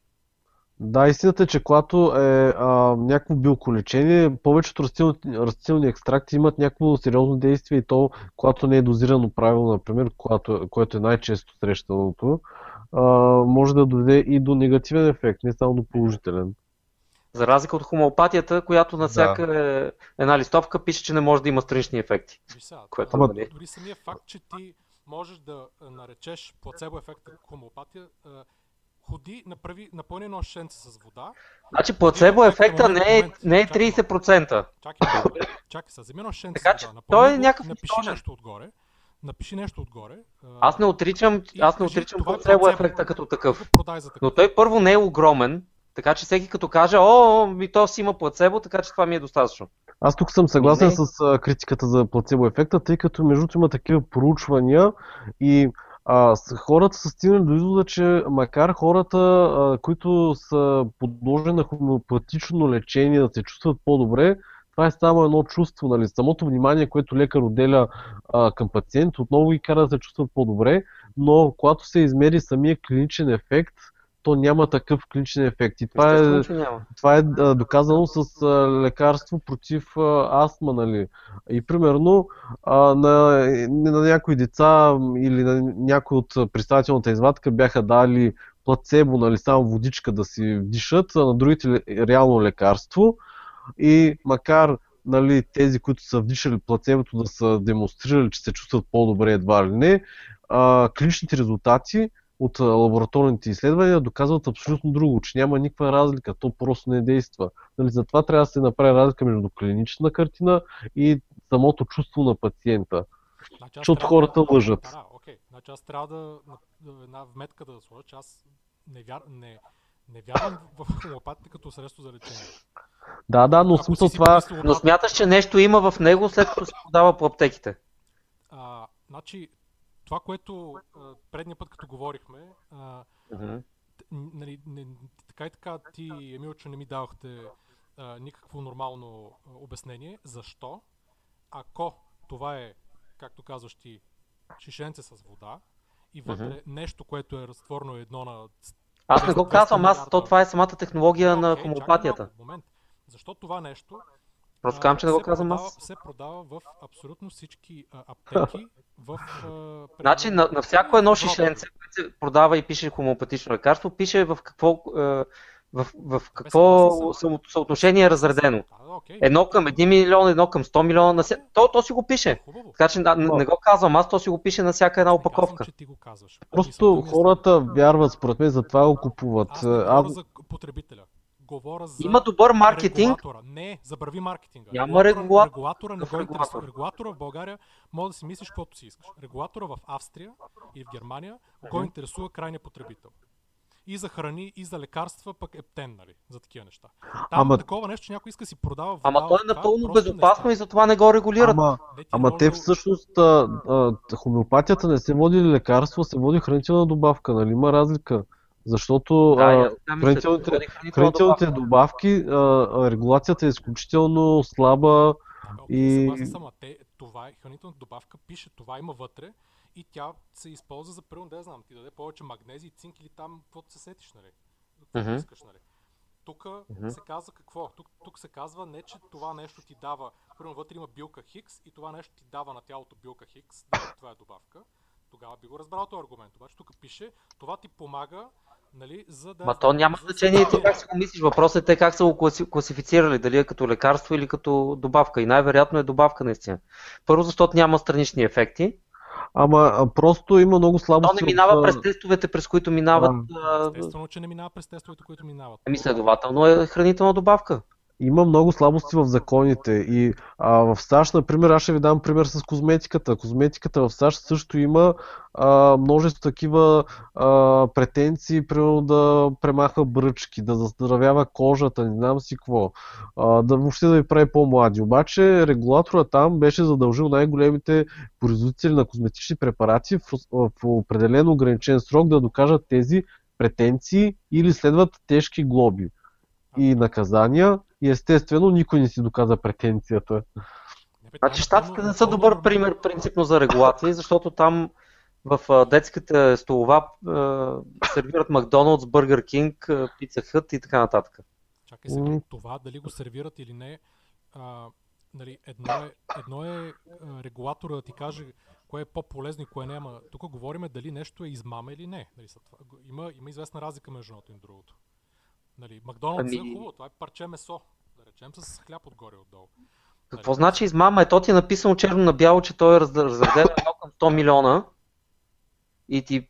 Да, истината е, че когато е някакво билко лечение, повечето растителни екстракти имат някакво сериозно действие и то, когато не е дозирано правилно, например, което е най-често срещаното, може да доведе и до негативен ефект, не само до положителен. За разлика от хомеопатията, която на всяка една листовка пише, че не може да има странични ефекти. Дори самия факт, че ти можеш да наречеш плацебо ефекта хомеопатия, ходи, напълни едно шенце с вода. Значи плацебо ефекта не е 30%. Чакай сега, вземи едно шенце с вода, напиши нещо отгоре. Аз не отричам плацебо ефекта като такъв, но той първо не е огромен. Така че всеки като каже, ми то си има плацебо, така че това ми е достатъчно. Аз тук съм съгласен с критиката за плацебо ефекта, тъй като междуто има такива проучвания и хората са стигнали до извода, че макар хората, които са подложени на хомеопатично лечение, да се чувстват по-добре, това е само едно чувство, нали? Самото внимание, което лекар отделя към пациент, отново ги кара да се чувстват по-добре, но когато се измери самия клиничен ефект, то няма такъв клиничен ефект. И това е доказано с лекарство против астма, нали. И примерно на някои деца или на някои от представителната извадка бяха дали плацебо, нали, само водичка да си вдишат, а на другите реално лекарство. И макар, нали, тези, които са вдишали плацебото, да са демонстрирали, че се чувстват по-добре едва ли не, клиничните резултати от лабораторните изследвания доказват абсолютно друго, че няма никаква разлика, то просто не действа. Нали, затова трябва да се направи разлика между клинична картина и самото чувство на пациента. Защото хората лъжат. Значи аз трябва да една вметка да сложа, че аз не вярвам в хомеопатията като средство за лечение. Да, но смисъл това... Но смяташ, че нещо има в него, след като се продава по аптеките? Значи... Това, което предния път, като говорихме, нали, така и така ти, Емилчо, не ми давахте никакво нормално обяснение. Защо? Ако това е, както казваш ти, шишенце с вода и вътре нещо, което е разтворено едно на... Аз не го казвам, това е самата технология на хомеопатията. Момент. Защо това нещо... Просто казвам, че не го казвам аз. Се продава в абсолютно всички аптеки. Значи на всяко едно шишенце, което се продава и пише хомеопатично лекарство, пише в какво, съотношение е разредено. Едно към 1 милион, едно към 100 милиона. То си го пише. Така че не го казвам аз, то си го пише на всяка една опаковка. Просто хората вярват, според мен, затова го купуват. Аз за потребителя. За има добър маркетинг. Не, забрави маркетинга. Няма регулатора. Регулатора в България може да си мислиш каквото си искаш. Регулатора в Австрия и в Германия го интересува крайния потребител. и за храни, и за лекарства, пък ептен, нали, за такива неща. Там такова нещо, че някой иска си продава вода. Ама то е напълно безопасно и затова не го регулират. Ама те всъщност хомеопатията не се води лекарство, се води хранителна добавка, нали, има разлика. Защото хранителните добавки, регулацията е изключително слаба. Съгласен съм, а те, това е хранителната добавка, пише, това има вътре и тя се използва за примерно, да знам, ти даде повече магнези и цинк или там, каквото се сетиш, нали? Какво искаш, нали? Тук се казва какво? Тук се казва не, че това нещо ти дава, примерно вътре има билка Хикс и това нещо ти дава на тялото билка Хикс, да, това е добавка. Тогава би го разбрал този аргумент, обаче тук пише, това ти помага, нали, за да... Ма то няма значение ти как си го мислиш, въпросът е те как са го класифицирали, дали е като лекарство или като добавка и най-вероятно е добавка наистина. Първо, защото няма странични ефекти. Ама просто има много слабости. То не минава през тестовете, през които минават... Естествено, че не минава през тестовете, които минават. Ами следователно е хранителна добавка. Има много слабости в законите и в САЩ, например, аз ще ви дам пример с козметиката. Козметиката в САЩ също има множество такива претенции, примерно да премахва бръчки, да заздравява кожата, не знам си какво, да въобще да ви прави по-млади. Обаче регулатора там беше задължил най-големите производители на козметични препарати в определен ограничен срок да докажат тези претенции или следват тежки глоби и наказания. И естествено, никой не си доказа претенцията. Значи щатите не са добър пример принципно за регулации, защото там в детските столова сервират Макдоналдс, Бъргър Кинг, Пица Хът и така нататък. Чакай сега, това дали го сервират или не, нали, едно е регулатора да ти каже кое е по-полезно и кое не, ама тук говорим дали нещо е измама или не. Нали, има известна разлика между едното и другото. Нали, Макдоналдс е хубаво, това е парче месо, да речем, с хляб отгоре отдолу. Какво значи измама? Ето ти е написано черно на бяло, че той е разреден към 100 милиона и ти...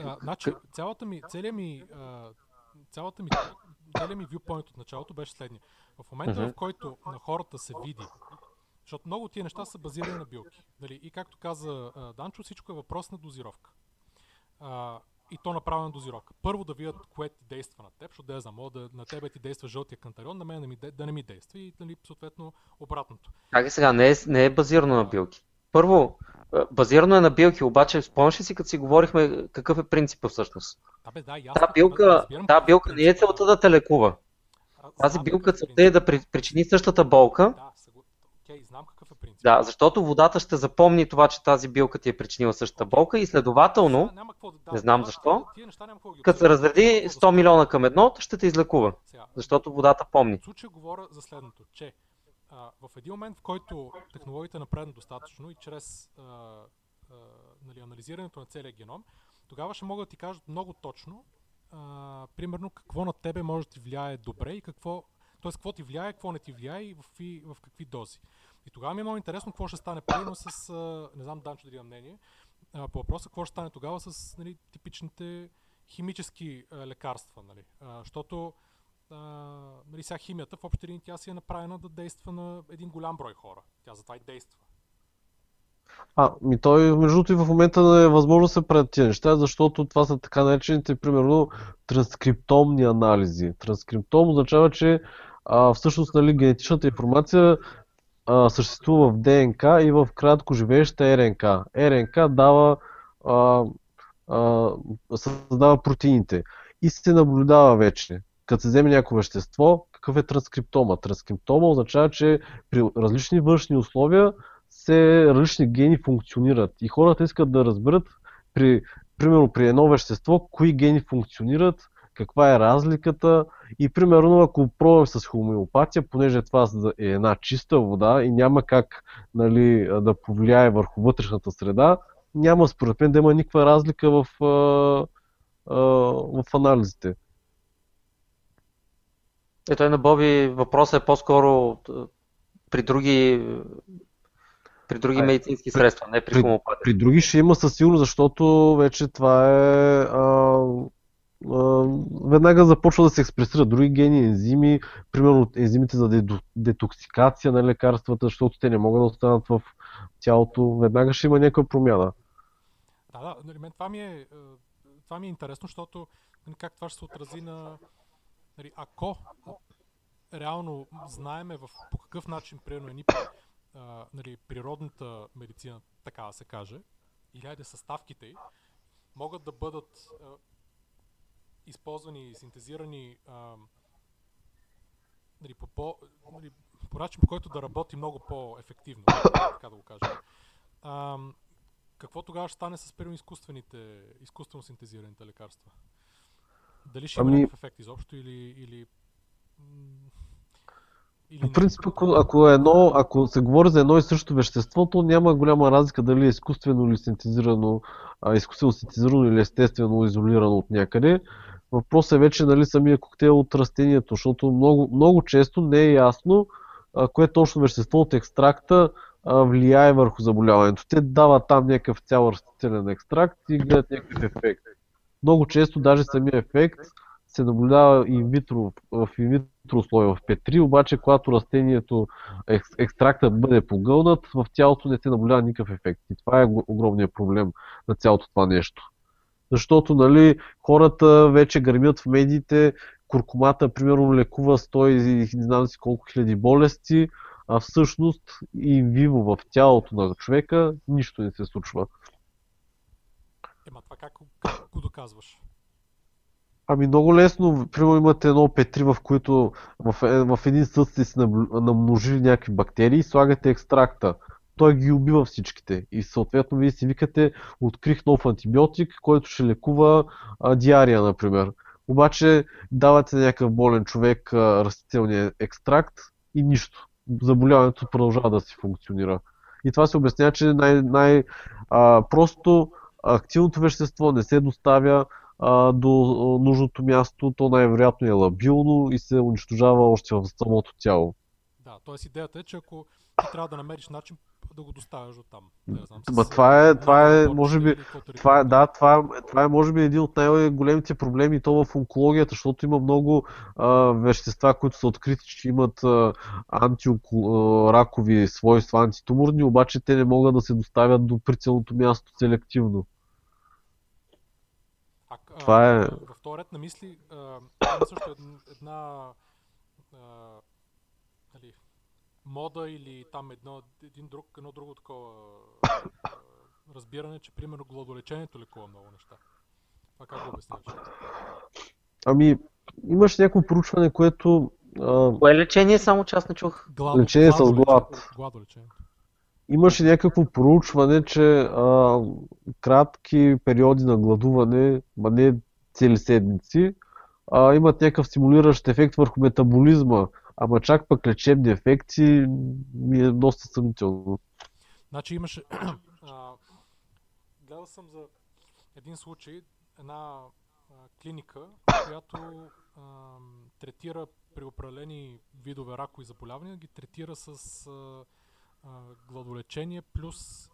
Да, значи целият ми viewpoint от началото беше следния. В момента, в който на хората се види, защото много тия неща са базирани на билки. Нали, и както каза Данчо, всичко е въпрос на дозировка. И то направена дозировка. Първо да видят кое ти действа на теб, защото да знам, на тебе ти действа жълтия кантарион, на мен да не ми действа и нали, съответно обратното. Така сега, не е базирано на билки. Първо, базирано е на билки, обаче спомняш ли си, като си говорихме какъв е принципът всъщност? Та билка не е целта да те лекува. Тази билка целта е да причини същата болка. Знам какъв е принцип. Да, защото водата ще запомни това, че тази билка ти е причинила същата болка и следователно, не знам защо, като се разреди 100 милиона към едно, ще те излекува, защото водата помни. В случая говоря за следното, че в един момент, в който технологията е напредна достатъчно и чрез нали, анализирането на целия геном, тогава ще могат да ти кажат много точно, примерно какво на тебе може да ти влияе добре и какво... Т.е. какво ти влияе, какво не ти влияе и в какви дози. И тогава ми е много интересно какво ще стане примерно с, не знам Данчо дали имам мнение, по въпроса какво ще стане тогава с нали, типичните химически лекарства. Нали. Защото нали, сега химията в общи линии тя си е направена да действа на един голям брой хора. Тя затова и действа. Той междуто и в момента не е възможно да се правят тези неща, защото това са така наречените, примерно, транскриптомни анализи. Транскриптом означава, че всъщност нали, генетичната информация съществува в ДНК и в кратко живееща РНК. РНК дава, създава протеините и се наблюдава вече. Като се вземе някакво вещество, какъв е транскриптома? Транскриптома означава, че при различни външни условия различни гени функционират и хората искат да разберат примерно при едно вещество кои гени функционират, каква е разликата и примерно ако пробвам с хомеопатия, понеже това е една чиста вода и няма как нали, да повлияе върху вътрешната среда, няма според мен да има никаква разлика в анализите. Ето е на Боби, въпросът е по-скоро при други медицински средства, не при хомеопатия. При други ще има със сигурност, защото вече това е... веднага започва да се експресират други гени, ензими, примерно ензимите за детоксикация на лекарствата, защото те не могат да останат в тялото. Веднага ще има някаква промяна. Да, това ми е... това ми е интересно, защото как това ще се отрази на... Ако реално знаеме по какъв начин приемаме природната медицина, така да се каже, и хайде съставките й, могат да бъдат използвани и синтезирани по начин, по който да работи много по-ефективно, така да го кажем. Какво тогава ще стане с примерно изкуствено синтезираните лекарства? Дали ще има някакъв ефект изобщо или по принцип, ако се говори за едно и също вещество, то няма голяма разлика дали е изкуствено или синтезирано, или естествено изолирано от някъде. Въпросът е вече нали, самия коктейл от растението, защото много често не е ясно кое точно вещество от екстракта влияе върху заболяването. Те дават там някакъв цял растителен екстракт и гледат някакъв ефект. Много често даже самия ефект се наблюдава в инвитро условия, в Петри, обаче когато растението, екстрактът бъде погълнат, в тялото не се наблюдава никакъв ефект. И това е огромният проблем на цялото това нещо. Защото нали, хората вече гърмят в медиите, куркумата, примерно, лекува 100 и не знам си колко хиляди болести, а всъщност ин виво в тялото на човека нищо не се случва. Ема това как го доказваш? Много лесно, примерно имате едно петри, в които в един съд сте си намножили някакви бактерии, слагате екстракта. Той ги убива всичките и съответно вие си викате, открих нов антибиотик, който ще лекува диария, например. Обаче давате на някакъв болен човек растителния екстракт и нищо. Заболяването продължава да си функционира. И това се обяснява, че най-просто активното вещество не се доставя до нужното място, то най-вероятно е лабилно и се унищожава още в самото тяло. Да, т.е. идеята е, че ако ти трябва да намериш начин да го доставяш от там. Това е може би един от най-големите проблеми и то в онкологията, защото има много вещества, които са открити, че имат антиракови свойства, антитуморни, обаче те не могат да се доставят до прицелното място селективно. В този ред на мисли има също една мода или там едно друго такова разбиране, че примерно гладолечението лекува много неща. Това как го обясняваш? Имаш някакво проучване, което... Кое лечение? Само че аз не чух. Лечение с глад. Гладолечението. Имаше някакво проучване, че кратки периоди на гладуване, не цели седмици, имат някакъв стимулиращ ефект върху метаболизма, ама чак пък лечебни ефекти ми е доста съмнително. Значи имаше... гледал съм за един случай, една клиника, която третира при определени видове ракови заболявания, ги третира с... гладолечение плюс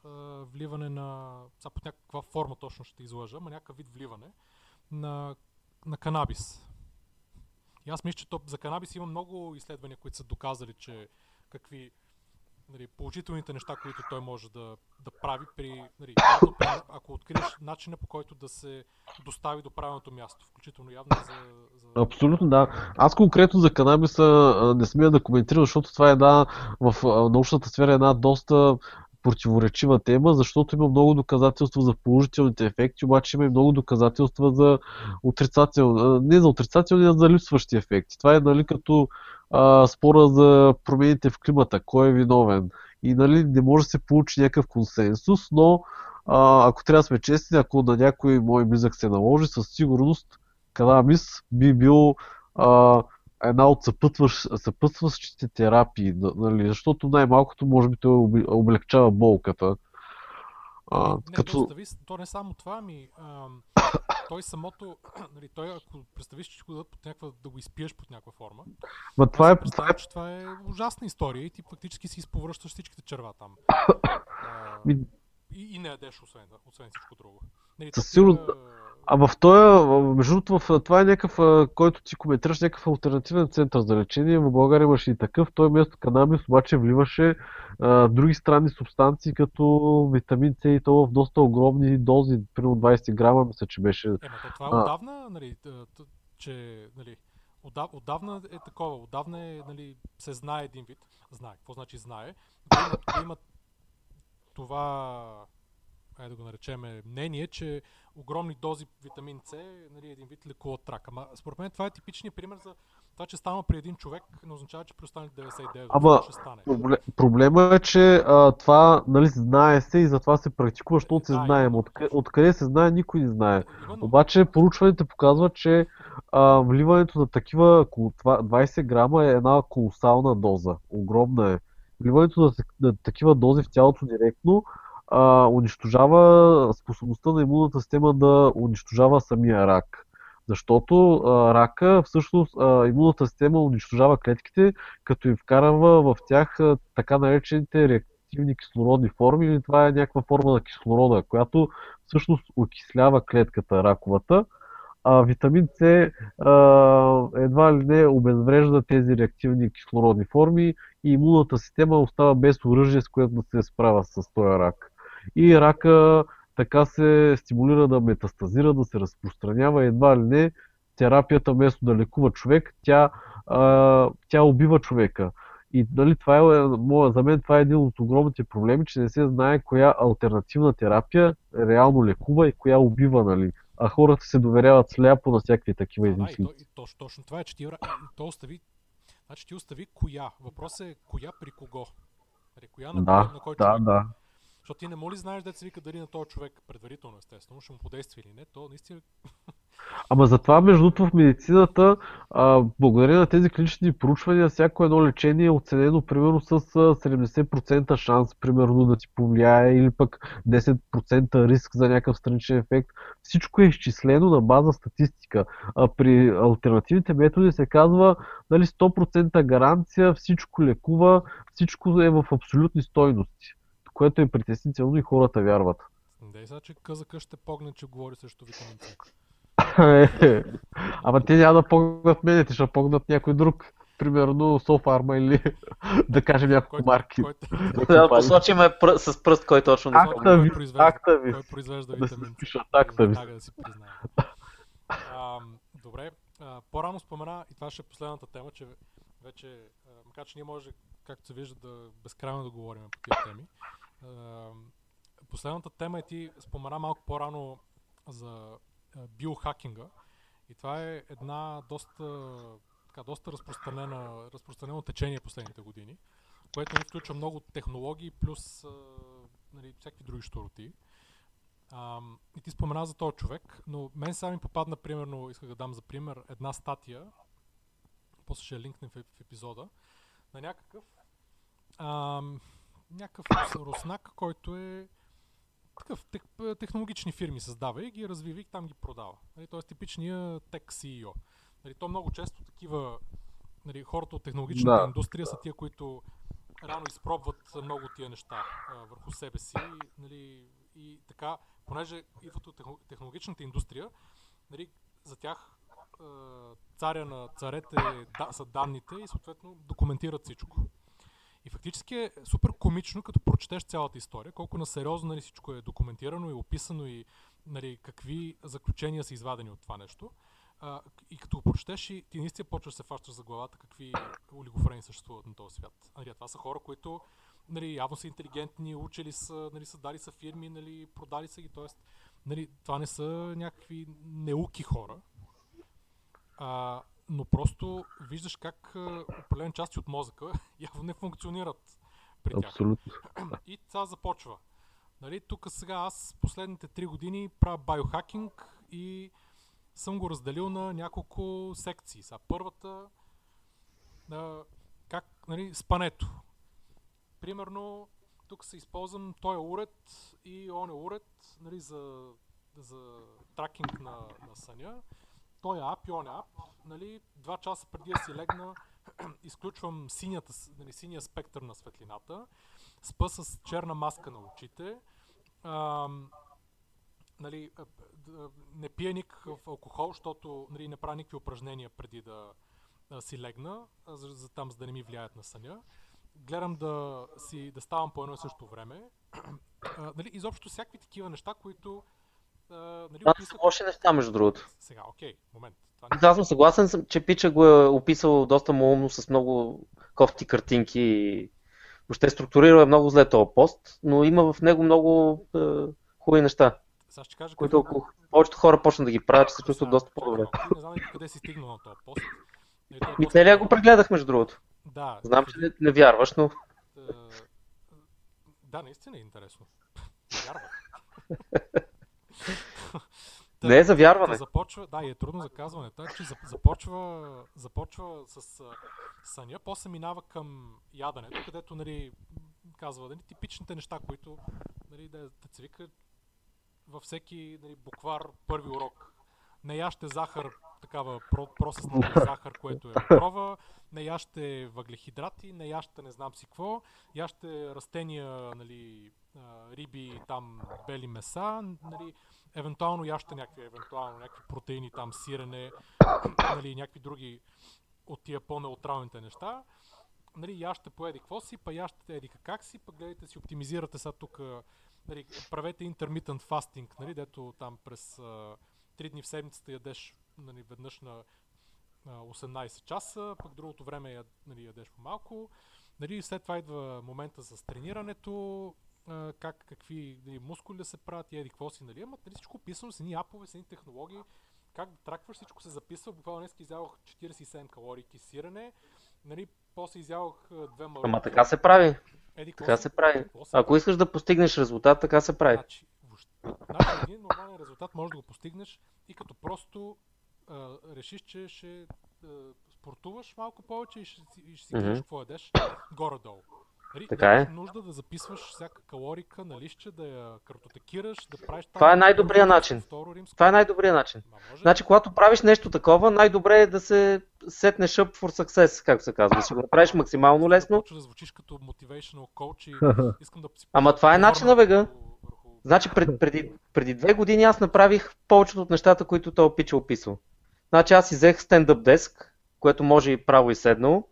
вливане на, под някаква форма точно ще излъжа, но някакъв вид вливане на канабис. И аз мисля, че за канабис има много изследвания, които са доказали, че какви положителните неща, които той може да прави, ако откриеш начина, по който да се достави до правилното място, включително явно за... Абсолютно, да. Аз конкретно за канабиса не смея да коментирам, защото това е в научната сфера една доста противоречива тема, защото има много доказателства за положителните ефекти, обаче има и много доказателства за отрицателни, а за липсващи ефекти. Това е като спора за промените в климата, кой е виновен. И не може да се получи някакъв консенсус, но ако трябва да сме честни, ако на някой мой близък се наложи, със сигурност канабис би бил една от съпътстващите терапии, защото най-малкото може би той облегчава болката. То не само това, той самото, ако представиш, че да го изпиеш под някаква форма, представиш, че това е ужасна история и ти фактически си изповръщаш всичките черва там. И не ядеш, освен всичко друго. Със сигурност, А в този, между другото, това е някакъв, който ти коментираш, някакъв алтернативен център за лечение. В България имаше и такъв. Той вместо канабис обаче вливаше други странни субстанции, като витамин С и това в доста огромни дози, примерно 20 грама, мисля, че беше. Това отдавна, нали, че, нали, отдавна е такова, отдавна е, нали, се знае един вид. Знае, какво значи знае? Да имат това, хайде да го наречем, мнение, че огромни дози витамин С, нали, един вид лекува от рак. Ама според мен това е типичният пример за това, че стана при един човек, не означава, че при останалите 99 ама, ще стане. Проблема е, че това, нали, знае се и затова се практикува, защото се знаем. Откъде се знае, никой не знае. Обаче поручваните показват, че вливането на такива около 20 грама е една колосална доза. Огромна е. Вливането на такива дози в тялото директно унищожава способността на имунната система да унищожава самия рак. Защото рака, всъщност, имунната система унищожава клетките, като им вкарва в тях така наречените реактивни кислородни форми, или това е някаква форма на кислорода, която всъщност окислява клетката, раковата. А витамин С едва ли не обезврежда тези реактивни кислородни форми и имунната система остава без оръжие, с което да се справя с този рак. И рака така се стимулира да метастазира, да се разпространява. Едва ли не терапията, вместо да лекува човек, тя убива човека. И, нали, това е, за мен това е един от огромните проблеми, че не се знае коя алтернативна терапия реално лекува и коя убива, нали. А хората се доверяват сляпо на всякакви такива измислици. Точно това е, че ти остави коя. Въпрос е коя при кого. Коя на кой човек. Да. Защото ти не моли знаеш да се вика дали на този човек предварително, естествено, ще му подейства или не, то наистина... Ама затова, между другото, в медицината, благодарение на тези клинични проучвания, всяко едно лечение е оценено примерно с 70% шанс, примерно да ти повлияе, или пък 10% риск за някакъв страничен ефект. Всичко е изчислено на база статистика. При алтернативните методи се казва, нали, 100% гаранция, всичко лекува, всичко е в абсолютни стойности, което е притеснително и хората вярват. Да, и сега, че казака ще погне, че говори срещу витамин С. Ама те няма да погнат мене, те ще погнат някой друг. Примерно Софарма или да кажем няколко марки. Да посочим с пръст кой точно да погне. Кой произвежда витамин С. Да си признаем. Добре, по-рано спомена, и това ще е последната тема, че вече, макар че ние може, както се вижда, да безкрайно да говорим по тези теми. Последната тема е, ти спомена малко по-рано за биохакинга, и това е една доста разпространено течение последните години, което ни включва много технологии плюс, нали, всякакви други щуроти. И ти спомена за този човек, но мен сега ми попадна, примерно, исках да дам за пример една статия, после ще я линкнем в епизода, на някакъв руснак, който е такъв, технологични фирми създава и ги развива и там ги продава. Нали, т.е. типичният tech CEO. Нали, то много често такива, нали, хората от технологичната индустрия са тия, които рано изпробват много тия неща върху себе си. Нали, и така, понеже идват от технологичната индустрия, нали, за тях царя на царете са данните и съответно документират всичко. И фактически е супер комично, като прочетеш цялата история, колко насериозно, нали, всичко е документирано и описано и, нали, какви заключения са извадени от това нещо. И като го прочетеш, и ти наистина почваш да се фащаш за главата какви олигофрени съществуват на този свят. Нали, това са хора, които, нали, явно са интелигентни, учили са, нали, създали са фирми, нали, продали са ги, т.е. нали, това не са някакви неуки хора. Но просто виждаш как определени части от мозъка явно не функционират при тях. Абсолютно. И това започва. Нали, тук сега аз последните 3 години правя биохакинг и съм го разделил на няколко секции. Сега първата, как, нали, спането. Примерно тук се използвам този уред и он е уред, нали, за тракинг на съня. Той е ап и он е ап. Нали, 2 часа преди да си легна, изключвам нали, синия спектър на светлината, спа с черна маска на очите, нали, не пия никакъв алкохол, защото нали, не правя никакви упражнения преди да си легна, за там, за да не ми влияят на съня. Гледам да ставам по едно и също време. Нали, изобщо всякакви такива неща, които... нали, да, описват... още неща, между другото. Сега, окей, момент. Това... Аз съм съгласен, че Пича го е описал доста малумно, с много кофти картинки и въобще структурирал е много зле този пост, но има в него много хубави неща. Сега ще кажа, които повечето хора почнат да ги правят, че се чувстват доста по-добре. Не знам къде си стигнал на този пост. И целия го прегледах, между другото. Да, знам, че не вярваш, но... Да, наистина е интересно. Вярвах. Не е за вярване. Започва, да, и е трудно за казване. Така че започва с съня, после минава към яденето, където нали, казва нали, типичните неща, които нали, да цвика във всеки нали, буквар първи урок. Не яще захар, такава просъсната захар, което е крова, не яще въглехидрати, не яще не знам си какво, яще растения, нали, риби, там бели меса, нали, евентуално яще някакви протеини, там сирене, нали, някакви други от тия по-неутралните неща. Нали, яще поеди какво си, па яще еди как си, па гледайте си, оптимизирате сега тук, нали, правете intermittent fasting, нали, дето там през 3 дни в седмицата ядеш нали, веднъж на 18 часа, пък другото време нали, ядеш по-малко. Нали, след това идва момента с тренирането, какви нали, мускули да се правят и еди какво си. Нали. Ама нали, всичко писано с едни апове, с едни технологии, как да тракваш, всичко се записва. Буквално днес изявах 47 калории кисиране, нали, после изявах 2 мъжки. Ама така се прави. Еди, така се прави. Ако искаш да постигнеш резултат, така се прави. Значи, един нормален резултат можеш да го постигнеш и като просто решиш, че ще спортуваш малко повече и ще си кажеш какво ядеш горе-долу. Нямаш нужда да записваш всяка калорика на лище, да я картотекираш, да правиш... Това е най-добрият начин. Това е най-добрият начин. Значи, когато правиш нещо такова, най-добре е да се сетнеш up for success, както се казва. Ще го направиш максимално лесно. Да звучиш като motivational coach и искам да... Ама това е начинът, бега. Значи преди 2 години аз направих повечето от нещата, които той Пича описал. Значи аз си взех стендъп деск, което може и право и седнало.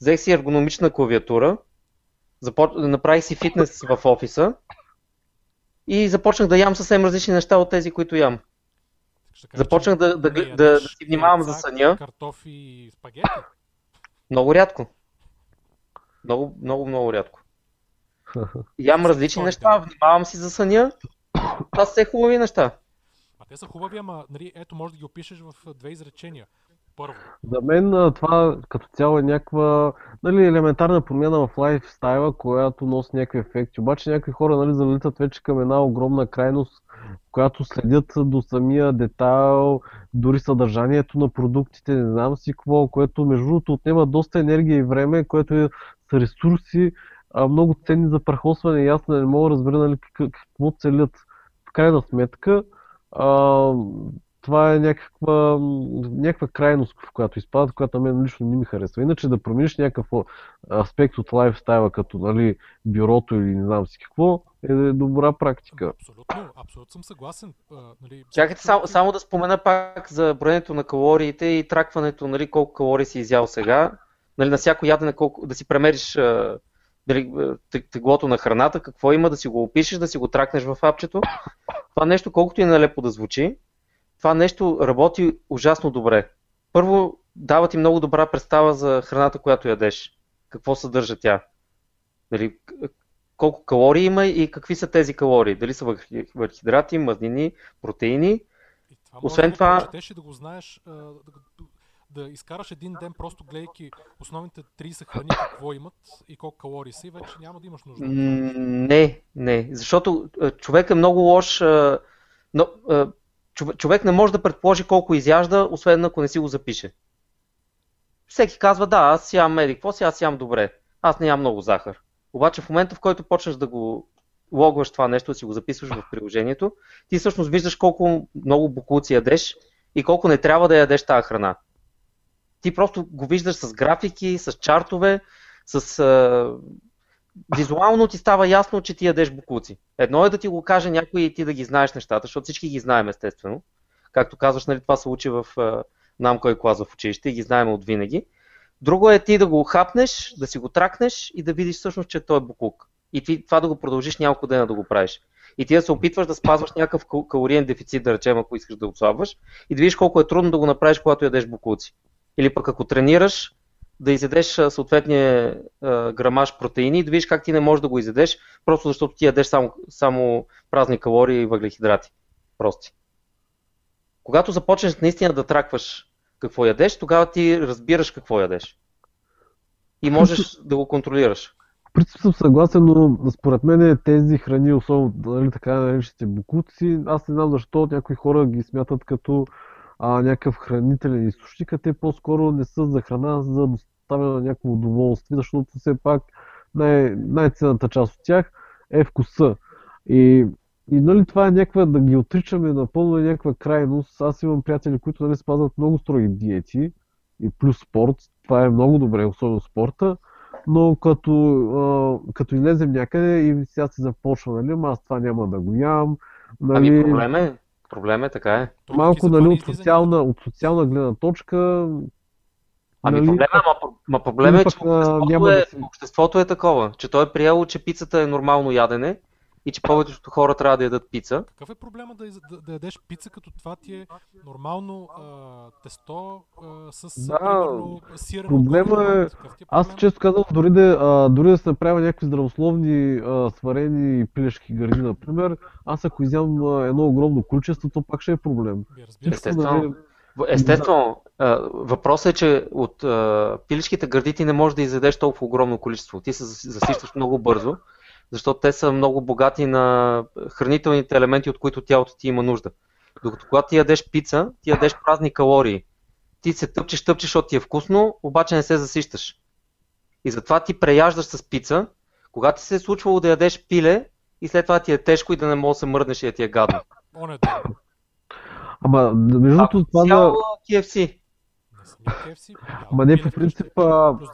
Взех си ергономична клавиатура. Направих си фитнес в офиса. И започнах да ям съвсем различни неща от тези, които ям. Започнах да си внимавам за съня. Картофи и спагети? Много рядко. Много рядко. Ям различни неща, внимавам си за съня. Това са хубави неща. А те са хубави, ама нали, ето може да ги опишеш в 2 изречения. Първо. За мен това като цяло е някаква нали, елементарна промяна в лайфстайла, която носи някакви ефекти. Обаче някакви хора нали, залитат вече към една огромна крайност, която следят до самия детайл, дори съдържанието на продуктите, не знам си какво, което между другото отнема доста енергия и време, което е с ресурси, много ценни за прахосване и аз не мога да разбера нали, какво целят. В крайна сметка това е някаква крайност, в която изпадат, която на мен лично не ми харесва. Иначе да промениш някакъв аспект от лайфстайла, като нали, бюрото или не знам си какво, е добра практика. Абсолютно съм съгласен. Нали... Чакайте само да спомена пак за броенето на калориите и тракването нали, колко калории си изял сега. Нали, на всяко ядене да си премериш теглото на храната, какво има, да си го опишеш, да си го тракнеш в апчето. Това нещо, колкото и нелепо да звучи, това нещо работи ужасно добре. Първо, дава ти много добра представа за храната, която ядеш. Какво съдържа тя. Дали, колко калории има и какви са тези калории. Дали са въглехидрати, мазнини, протеини. Това освен това... Да четеш и да го знаеш, да изкараш един ден, просто гледайки основните 30 храни, какво имат и колко калории са и вече няма да имаш нужда. Не. Защото човек е много лош... Но, човек не може да предположи колко изяжда, освен ако не си го запише. Всеки казва, да, аз ям какво си, аз ям добре, аз не ям много захар. Обаче в момента, в който почнеш да го логваш това нещо, да си го записваш в приложението, ти всъщност виждаш колко много бокуци ядеш и колко не трябва да ядеш тази храна. Ти просто го виждаш с графики, с чартове, с визуално ти става ясно, че ти ядеш бокуци. Едно е да ти го каже някой и ти да ги знаеш нещата, защото всички ги знаем естествено. Както казваш, нали, това се учи в намка и клас в училище и ги знаем от винаги. Друго е ти да го хапнеш, да си го тракнеш и да видиш всъщност, че той е буклук. И ти това да го продължиш няколко дена да го правиш. И ти да се опитваш да спазваш някакъв калориен дефицит, да речем, ако искаш да отслабваш, и да видиш колко е трудно да го направиш, когато ядеш буклуци. Или пък ако тренираш, да изядеш съответния грамаж протеини и да видиш как ти не можеш да го изядеш, просто защото ти ядеш само празни калории и въглехидрати. Прости. Когато започнеш наистина да тракваш какво ядеш, тогава ти разбираш какво ядеш. И можеш да го контролираш. В принцип съм съгласен, но според мен тези храни, особено дали така наречените бокуци, аз не знам защо някои хора ги смятат като някакъв хранителен източник, а те по-скоро не са за храна, за да доставя някакво удоволствие, защото все пак най-ценната част от тях е вкуса. И нали това е някаква, да ги отричаме напълно, някаква крайност. Аз имам приятели, които нали спазват много строги диети и плюс спорт. Това е много добре, особено спорта. Но като излезем някъде и сега се започва, нали, аз това няма да го ям. Нали... Ами проблем е, така е. Малко нали, от социална гледна точка... Ами нали, проблема е, че обществото е такова, че той е приело, че пицата е нормално ядене. И че повечето хора трябва да ядат пица. Какъв е проблема да ядеш пица, като това ти е нормално тесто с сирене? Проблема е... Аз често казвам, дори да се направя някакви здравословни сварени пилешки гърди, например, аз ако изям едно огромно количество, то пак ще е проблем. Естествено, въпросът е, че от пилешките гърди ти не можеш да изядеш толкова огромно количество. Ти се засищаш много бързо. Защото те са много богати на хранителните елементи, от които тялото ти има нужда. Докато когато ти ядеш пица, ти ядеш празни калории. Ти се тъпчеш, защото ти е вкусно, обаче не се засищаш. И затова ти преяждаш с пица, когато ти се е случвало да ядеш пиле и след това ти е тежко и да не можеш да се мръднеш и да ти е гадно. Ама между това да... KFC. Ама не, по принцип...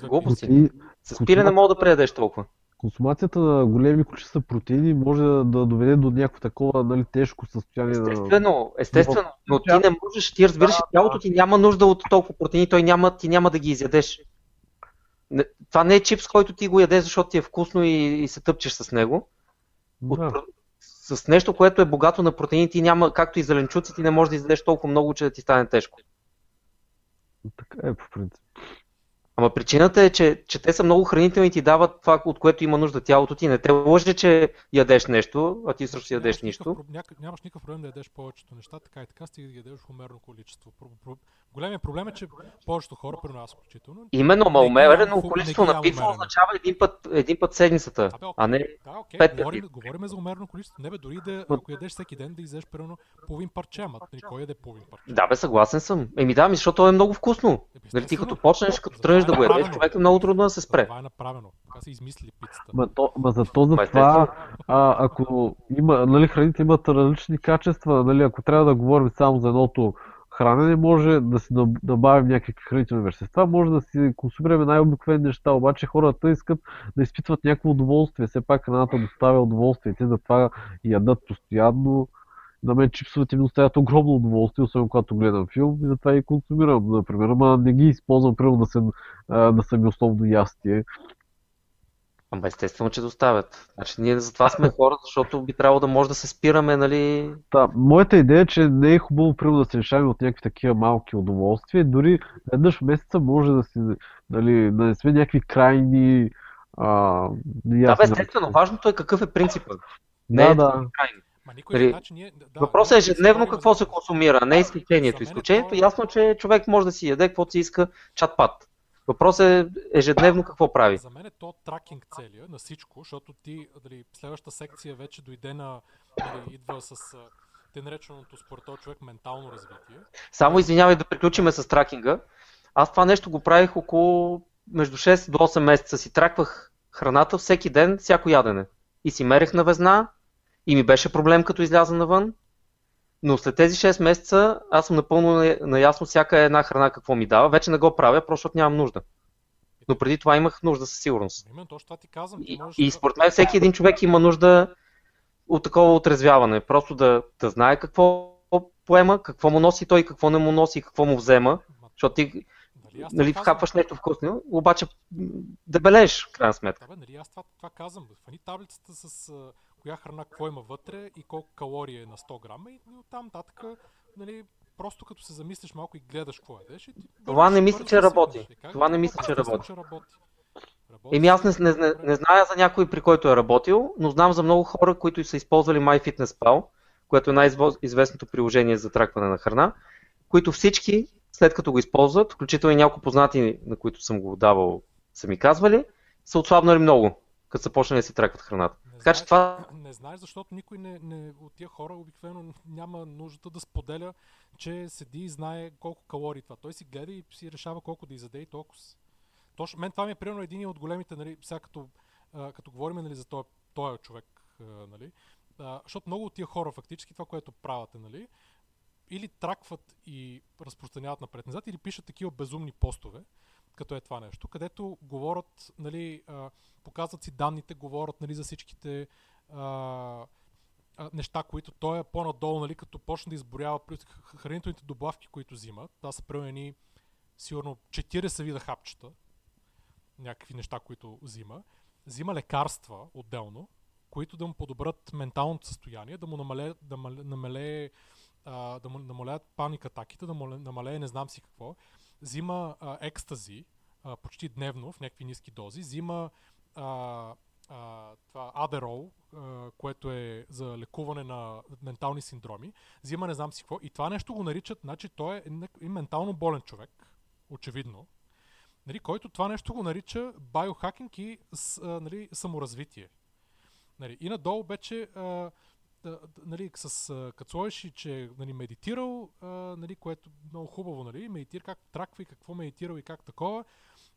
Глупости. С пиле не мога да преядеш толкова. Консумацията на големи количества протеини може да доведе до някакво такова, нали, тежко състояние. Естествено, но ти не можеш, ти разбираш, тялото ти няма нужда от толкова протеини, ти няма да ги изядеш. Това не е чипс, който ти го ядеш, защото ти е вкусно и се тъпчеш с него. С нещо, което е богато на протеини, ти няма, както и зеленчуци, ти не можеш да изядеш толкова много, че да ти стане тежко. Така е по принцип. Ама причината е, че те са много хранителни и ти дават това, от което има нужда тялото ти. Не те лъже, че ядеш нещо, а ти също ядеш нищо. Нямаш никакъв проблем да ядеш повечето неща, така и така стига да ядеш в умерено количество. Големият проблем е, че повечето хора, при нас включително... Именно, умерено количество на пица означава един път седмицата, а не 5 пъти. Говорим за умерено количество. Не бе, дори да, ако ядеш всеки ден, да изядеш примерно половин парче, ама кой яде половин парче? Да бе, съгласен съм. Защото то е много вкусно. Ти като почнеш, като тръгнеш да го ядеш, човек е много трудно да се спре. Това е направено. Така се измисли пицата. Затова, ако храните имат различни качества, ако трябва да говорим само за едното хранене, може да си добавим някакви хранителни вещества, може да си консумираме най-обикновени неща, обаче хората искат да изпитват някакво удоволствие, все пак храната доставя удоволствие, те затова ядат постоянно. На мен чипсовете ми доставят огромно удоволствие, особено когато гледам филм, и затова и консумирам, например, ама не ги използвам, примерно да са ми основно ястие. Ама естествено, че доставят. Значи ние затова сме хора, защото би трябвало да може да се спираме, нали... Да, моята идея е, че не е хубаво примерно да се лишаваме от някакви такива малки удоволствия. Дори еднъж в месеца може да си, нали, да не сме някакви крайни... естествено, важното е какъв е принципът. Крайни. Въпросът е ежедневно какво се консумира, не изключението. Изключението е ясно, че човек може да си яде каквото си иска чат-пат. Въпросът е ежедневно какво прави. За мен е то тракинг целия на всичко, защото ти следващата секция вече дойде идва с те нареченото според този човек ментално развитие. Само извинявай да приключиме с тракинга. Аз това нещо го правих около между 6 до 8 месеца. Си траквах храната всеки ден, всяко ядене. И си мерех на везна и ми беше проблем като изляза навън. Но след тези 6 месеца аз съм напълно наясно всяка една храна какво ми дава. Вече не го правя, просто защото нямам нужда. Но преди това имах нужда със сигурност. Именно, точно това ти казвам. И според мен всеки един човек има нужда от такова отрезвяване. Просто да знае какво поема, какво му носи той, какво не му носи, какво му взема. Защото ти вхапваш нещо вкусно, обаче дебелееш, в крайна сметка. Да, бе, нали аз това казвам. Фани таблицата с коя храна, какво има вътре и колко калории е на 100 грама и оттам нататък, нали, просто като се замислиш малко и гледаш какво е. Деш, това не мисля, че работи. Еми аз не зная за някой, при който е работил, но знам за много хора, които са използвали MyFitnessPal, което е най-известното приложение за тракване на храна, които всички, след като го използват, включително и няколко познати, на които съм го давал, са ми казвали, са отслабнали много, като са почнали да си тракват храната. Така, че това... Не знаеш, защото никой от тия хора обикновено няма нуждата да споделя, че седи и знае колко калории това. Той си гледа и си решава колко да изяде и толкова. Точно, мен това ми е примерно един от големите, нали, сега като говорим, нали, за този човек, нали, защото много от тия хора фактически това, което правят, нали, или тракват и разпространяват напред назад, или пишат такива безумни постове, като е това нещо, където говорят, нали, показват си данните, говорят, нали, за всичките неща, които той е по-надолу, нали, като почне да изброява хранителните добавки, които взимат. Това са примерно сигурно 40 вида хапчета, някакви неща, които взима. Взима лекарства отделно, които да му подобрят менталното състояние, да му намалеят паникатаките, да му намалее не знам си какво. Взима екстази почти дневно в някакви ниски дози, взима това Adderall, което е за лекуване на ментални синдроми, взима не знам си какво. И това нещо го наричат, значи той е ментално болен човек, очевидно, нали, който това нещо го нарича биохакинг и нали, саморазвитие. Нали, и надолу вече... нали, като сложиш, че, нали, медитирал, нали, което много хубаво, нали, медитира, как траква и какво медитирал и как такова,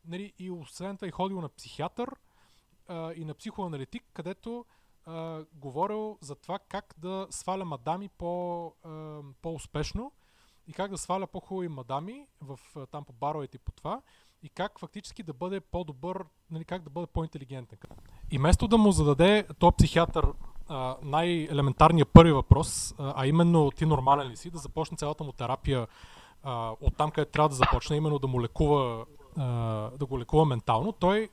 нали, и освен това и ходил на психиатър и на психоаналитик, където говорил за това как да сваля мадами по-успешно и как да сваля по-хубави мадами там по баровете и по това и как фактически да бъде по-добър, нали, как да бъде по-интелигентен. И вместо да му зададе този психиатър най-елементарният първи въпрос, а именно ти нормален ли си, да започне цялата му терапия от там, където трябва да започне, именно да му лекува, да го лекува ментално, той,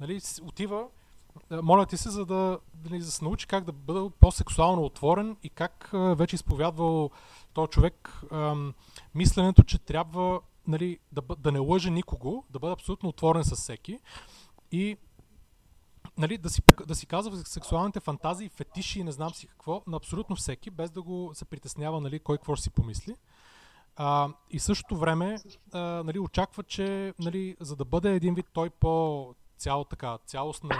нали, отива, моля ти се, за да, нали, да се научи как да бъде по-сексуално отворен и как вече изповядвал този човек мисленето, че трябва, нали, да не лъже никого, да бъде абсолютно отворен с всеки и, нали, да си казва сексуалните фантазии, фетиши и не знам си какво, на абсолютно всеки, без да го се притеснява, нали, кой какво ще си помисли. И същото време, нали, очаква, че, нали, за да бъде един вид той по-цялостно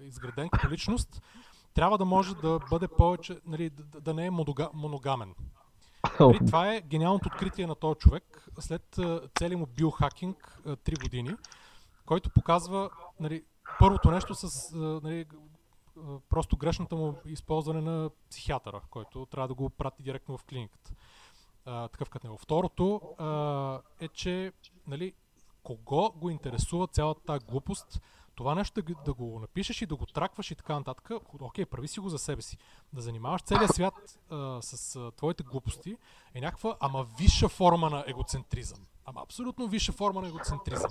изграден като личност, трябва да може да бъде повече, нали, да не е моногамен. Нали, това е гениалното откритие на този човек след целия му биохакинг 3 години, който показва, нали, първото нещо с, нали, просто грешната му използване на психиатъра, който трябва да го прати директно в клиниката. Такъв като него. Второто е, че, нали, кого го интересува цялата тази глупост, това нещо да го напишеш и да го тракваш и така нататък, окей, прави си го за себе си. Да занимаваш целия свят с твоите глупости е някаква, ама висша форма на егоцентризъм. Ама абсолютно висша форма на егоцентризъм.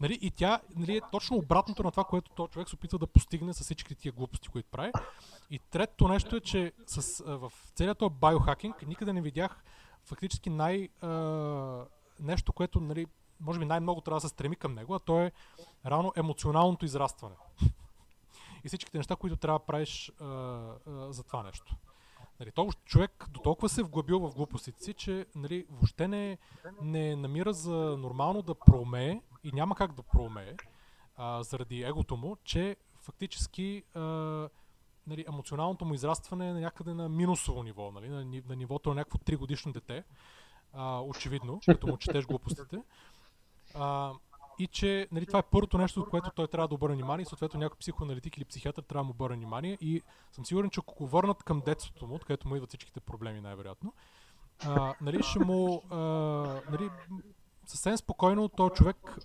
Нали, и тя, нали, е точно обратното на това, което този човек се опитва да постигне с всички тия глупости, които прави. И третото нещо е, че в целият този биохакинг никъде не видях фактически нещо, което, нали, може би най-много трябва да се стреми към него, а то е рано емоционалното израстване. И всичките неща, които трябва да правиш за това нещо. Нали, този човек до толкова се вглъбил в глупостите си, че, нали, въобще не намира за нормално да проумее и няма как да проумее заради егото му, че фактически, нали, емоционалното му израстване е някъде на минусово ниво, нали, на нивото на някакво 3-годишно дете, очевидно, като му четеш глупостите. И че, нали, това е първото нещо, от което той трябва да обърне внимание и съответно някой психоаналитик или психиатър трябва да му обърне внимание и съм сигурен, че ако върнат към детството му, откъдето му идват всичките проблеми най-вероятно, нали, ще му, нали, съвсем спокойно този човек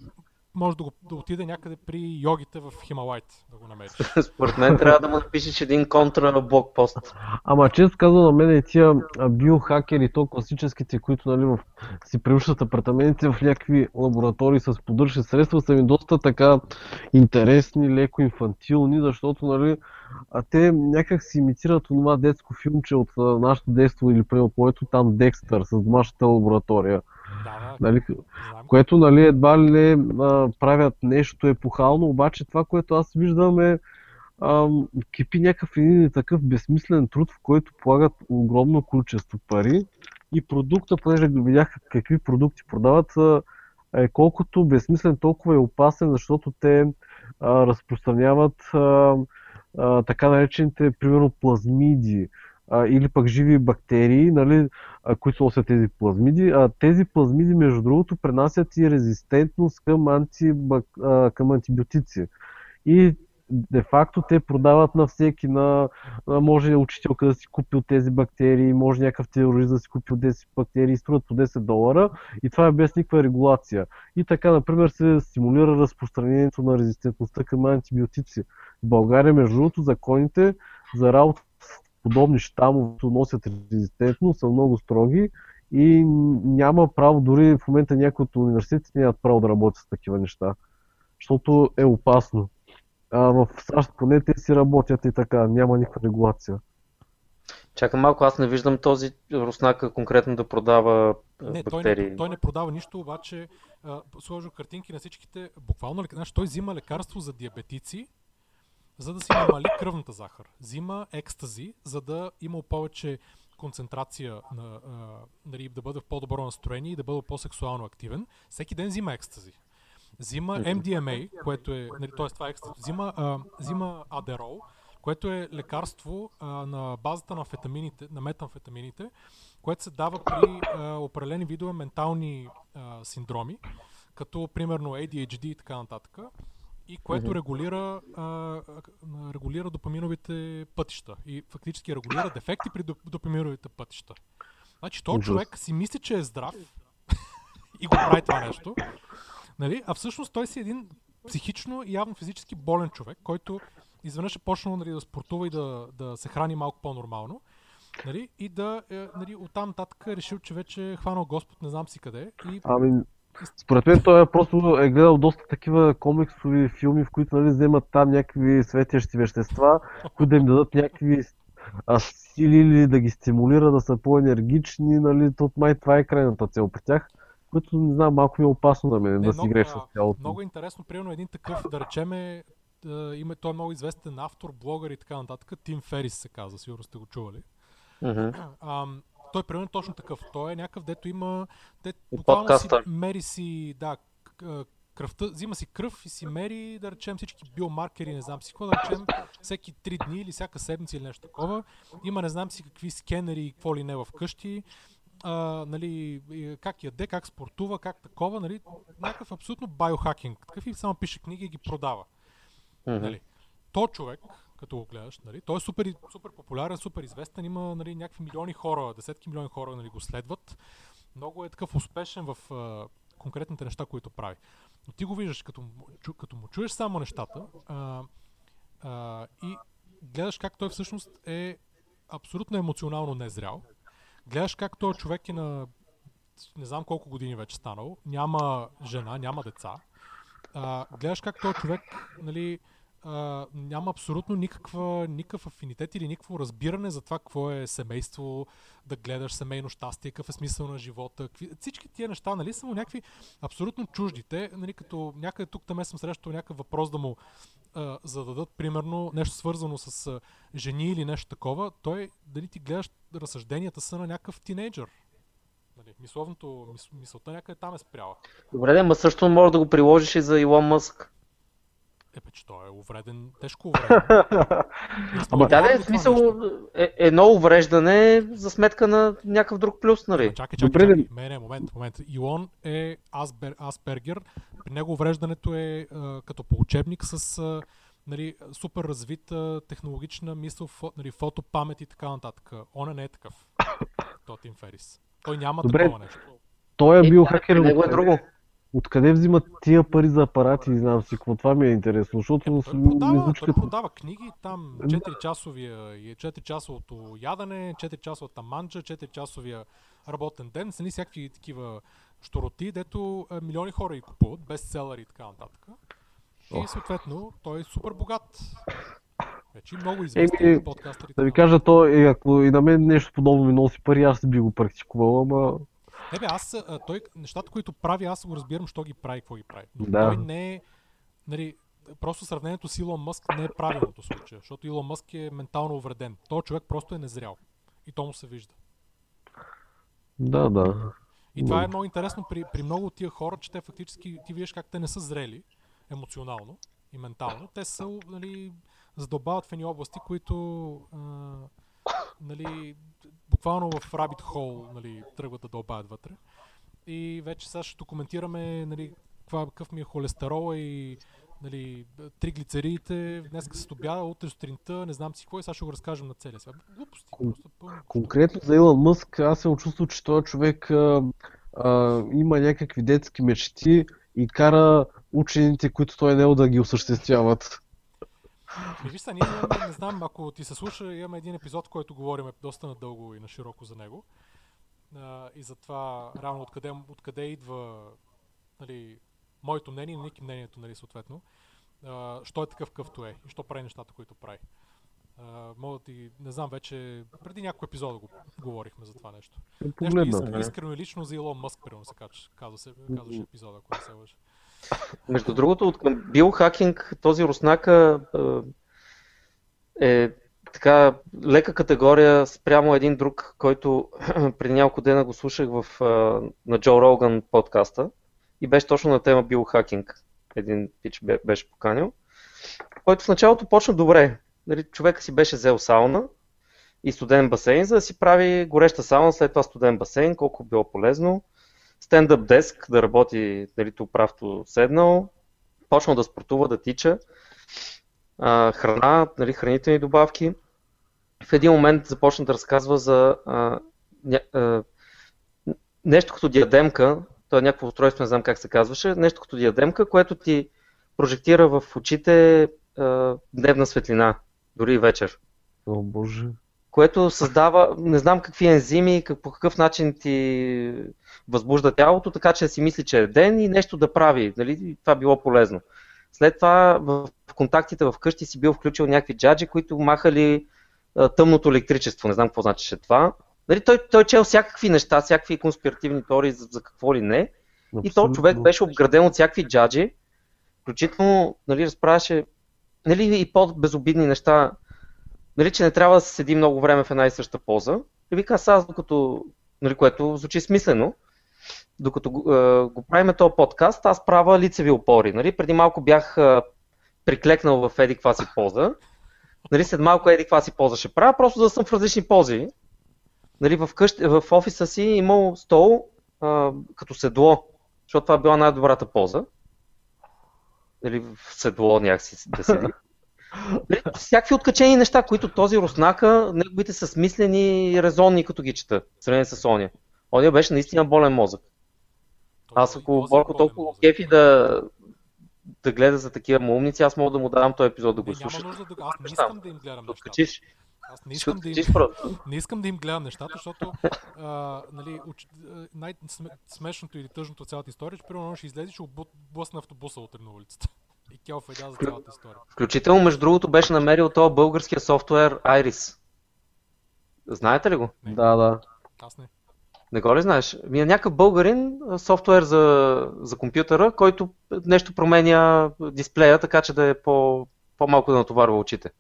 може да отиде някъде при йогите в Хималайт да го намериш. Според мен трябва да му напишеш един контра-блокпост. Ама често казвам на мен и тия биохакери, то класическите, които нали, си превръщат апартаментите в някакви лаборатории с поддържащи средства, са ми доста така интересни, леко инфантилни, защото нали, а те някак си имитират това детско филмче от нашето детство или преди от моето, там Декстър с домашната лаборатория. Да, нали, което нали, едва ли правят нещо епохално, обаче това, което аз виждам е кипи някакъв един такъв безсмислен труд, в който полагат огромно количество пари и продукта, понеже видях какви продукти продават, е колкото безсмислен, толкова е опасен, защото те разпространяват така наречените, примерно, плазмиди, или пък живи бактерии, нали, които носят тези плазмиди. Тези плазмиди, между другото, пренасят и резистентност към, към антибиотици. И де-факто те продават на всеки, може учителка да си купил тези бактерии, може някакъв терорист да си купил 10 бактерии, струват по $10 и това е без никаква регулация. И така, например, се стимулира разпространението на резистентността към антибиотици. В България, между другото, законите за работа подобни щамове, които носят резистентност, са много строги и няма право, дори в момента някои от университетите нямат право да работят с такива неща, защото е опасно. А в САЩ поне те си работят и така, няма никаква регулация. Чакам малко, аз не виждам този руснака конкретно да продава бактерии. Той не продава нищо, обаче сложил картинки на всичките, буквално, той взима лекарство за диабетици, за да си намали кръвната захар. Взима екстази, за да има повече концентрация, да бъде в по-добро настроение и да бъде по-сексуално активен. Всеки ден взима екстази. Взима MDMA, което е, т.е. това е екстази. Взима Adderall, което е лекарство на базата на амфетамините, на метамфетамините, което се дава при определени видове ментални синдроми, като примерно ADHD и така нататък. И което регулира допаминовите пътища. И фактически регулира дефекти при допаминовите пътища. Значи този човек си мисли, че е здрав и го прави това нещо. Нали? А всъщност той си един психично и явно физически болен човек, който изведнъж е почнал нали, да спортува и да се храни малко по-нормално. Нали? И оттам нататък е решил, че вече е хванал Господ, не знам си къде. Според мен той просто е гледал доста такива комиксови филми, в които нали, вземат там някакви светещи вещества, които да им дадат някакви сили или да ги стимулира да са по-енергични, нали, то май това е крайната цел при тях, което не знам, малко ми е опасно на мен да си греш с цялото. Много интересно, примерно един такъв, да речем, той е много известен автор, блогър и така нататък, Тим Ферис се казва, сигурно сте го чували. Той е примерно точно такъв. Той е някакъв, дето има... Буквално си мери си... Да, кръвта, взима си кръв и си мери, да речем, всички биомаркери, не знам си какво, да речем, всеки 3 дни или всяка седмица или нещо такова. Има не знам си какви скенери и какво ли не вкъщи. Нали, как яде, как спортува, как такова. Нали, някакъв абсолютно биохакинг. Такъв и само пише книги и ги продава. Нали. То човек... като го гледаш, нали? Той е супер, супер популярен, супер известен, има нали, някакви милиони хора, десетки милиони хора нали, го следват. Много е такъв успешен в конкретните неща, които прави. Но ти го виждаш, като му чуеш само нещата и гледаш как той всъщност е абсолютно емоционално незрял. Гледаш как той човек е на не знам колко години вече станал, няма жена, няма деца. Гледаш как той човек, нали, няма абсолютно никакъв афинитет или никакво разбиране за това какво е семейство, да гледаш семейно щастие, какъв е смисъл на живота. Всички тия неща, нали, са му някакви абсолютно чужди. Те, нали, като някъде тук там съм срещал някакъв въпрос да му зададат, примерно, нещо свързано с жени или нещо такова, той, дали ти гледаш разсъжденията са на някакъв тинейджър. Мисълта някъде там е спряла. Добре, но също може да го приложиш и за Илон Мъск. Че той е увреден, тежко увреден. Да, в смисъл едно увреждане за сметка на някакъв друг плюс, нали? Чакай. Момент. Илон е Аспергер, при него увреждането е като по учебник с нали, супер развита технологична мисъл, нали, фотопамет и така нататък. Он не е такъв, Тотин Ферис. Той няма такова нещо. Той е бил хакер. Него е друго. Откъде взимат тия пари за апарати, знам си какво, това ми е интересно, защото... Той продава книги, там 4-часовото ядане, 4-часовата манджа, 4-часовия работен ден, са ни всякакви такива щуроти, дето милиони хора и купуват, бестселери и така нататък. И съответно, той е супер богат. Вече много известни подкастери. Да ви кажа, той, ако и на мен нещо подобно ми носи пари, аз би го практикувал, ама... Не бе, той нещата, които прави, аз го разбирам, що ги прави, какво ги прави. Но да. Той не е, нали, просто сравнението с Илон Мъск не е правилното случая, защото Илон Мъск е ментално увреден. Той човек просто е незрял и то му се вижда. Да, да. И това е много интересно при много от тия хора, че те фактически, ти виждаш как те не са зрели емоционално и ментално. Те са, нали, задълбават в едни области, които... нали, буквално в Rabbit Hole, нали, тръгват да дълбаят вътре. И вече сега ще документираме, нали, какъв ми е холестерола и, нали, триглицеридите. Днеска се обяда, утре сутринта, не знам си какво и сега ще го разкажем на целия свят. Глупости. Конкретно за Илон Мъск, аз съм чувствал, че този човек има някакви детски мечти и кара учените, които той не е да ги осъществяват. Виж са, ние имаме, не знам, ако ти се слуша, имаме един епизод, в който говорим доста надълго и нашироко за него. И за това, реално, откъде идва, нали, моето мнение, Ники мнението, нали, съответно. Що е такъв къвто е и що прави нещата, които прави. Мога ти, не знам, вече преди някой епизод го говорихме за това нещо. Нещо искрено и лично за Илон Мъск, примерно се казваше епизода, ако не се лъжа. Между другото, от към биохакинг този руснака е така лека категория спрямо един друг, който преди няколко дена го слушах на Джо Рогън подкаста и беше точно на тема биохакинг. Един пич беше поканил, който в началото почна добре. Човека си беше взел сауна и студен басейн, за да си прави гореща сауна, след това студен басейн, колко било полезно. Стендъп деск, да работи, дали то правто седнал, почнал да спортува, да тича, храна, нали, хранителни добавки. В един момент започна да разказва за нещо като диадемка, то е някакво устройство, не знам как се казваше, нещо като диадемка, което ти прожектира в очите дневна светлина, дори и вечер. О, Боже! Което създава, не знам какви ензими, по какъв начин ти възбужда тялото, така че си мисли, че е ден и нещо да прави. Нали? Това било полезно. След това в контактите вкъщи си бил включил някакви джаджи, които махали тъмното електричество. Не знам какво значеше това. Нали? Той чел всякакви неща, всякакви конспиративни теории за какво ли не. Абсолютно. И този човек беше обграден от всякакви джаджи. Включително, нали, разправяше, нали, и по-безобидни неща. Нали, че не трябва да се седи много време в една и съща поза. И вика сега, докато, нали, което звучи смислено, докато го правим този подкаст, аз правя лицеви опори. Нали, преди малко бях приклекнал в еди каква си поза. Нали, след малко еди каква си поза ще правя, просто да съм в различни пози. Нали, в офиса си имал стол като седло, защото това била най-добрата поза. Нали, в седло някакси да седи. Всякакви откачени неща, които този руснака, неговите са смислени и резонни, като ги чета, сравнени с Соня. Оня беше наистина болен мозък. Аз ако Борко толкова кефи да гледа за такива му умници, аз мога да му давам този епизод да го слушаш. Няма нужда да... Аз не искам да им гледам нещата. Аз не искам да им гледам нещата, защото нали, най-смешното или тъжното от цялата история, че примерно ще излезе, ще блъсна автобуса от на улицата. И Келф е да за цялата история. Включително, между другото, беше намерил този българския софтуер IRIS. Знаете ли го? Не. Да. Аз не. Не го ли знаеш? Ми е някакъв българин софтуер за компютъра, който нещо променя дисплея, така че да е по-малко да натоварва очите.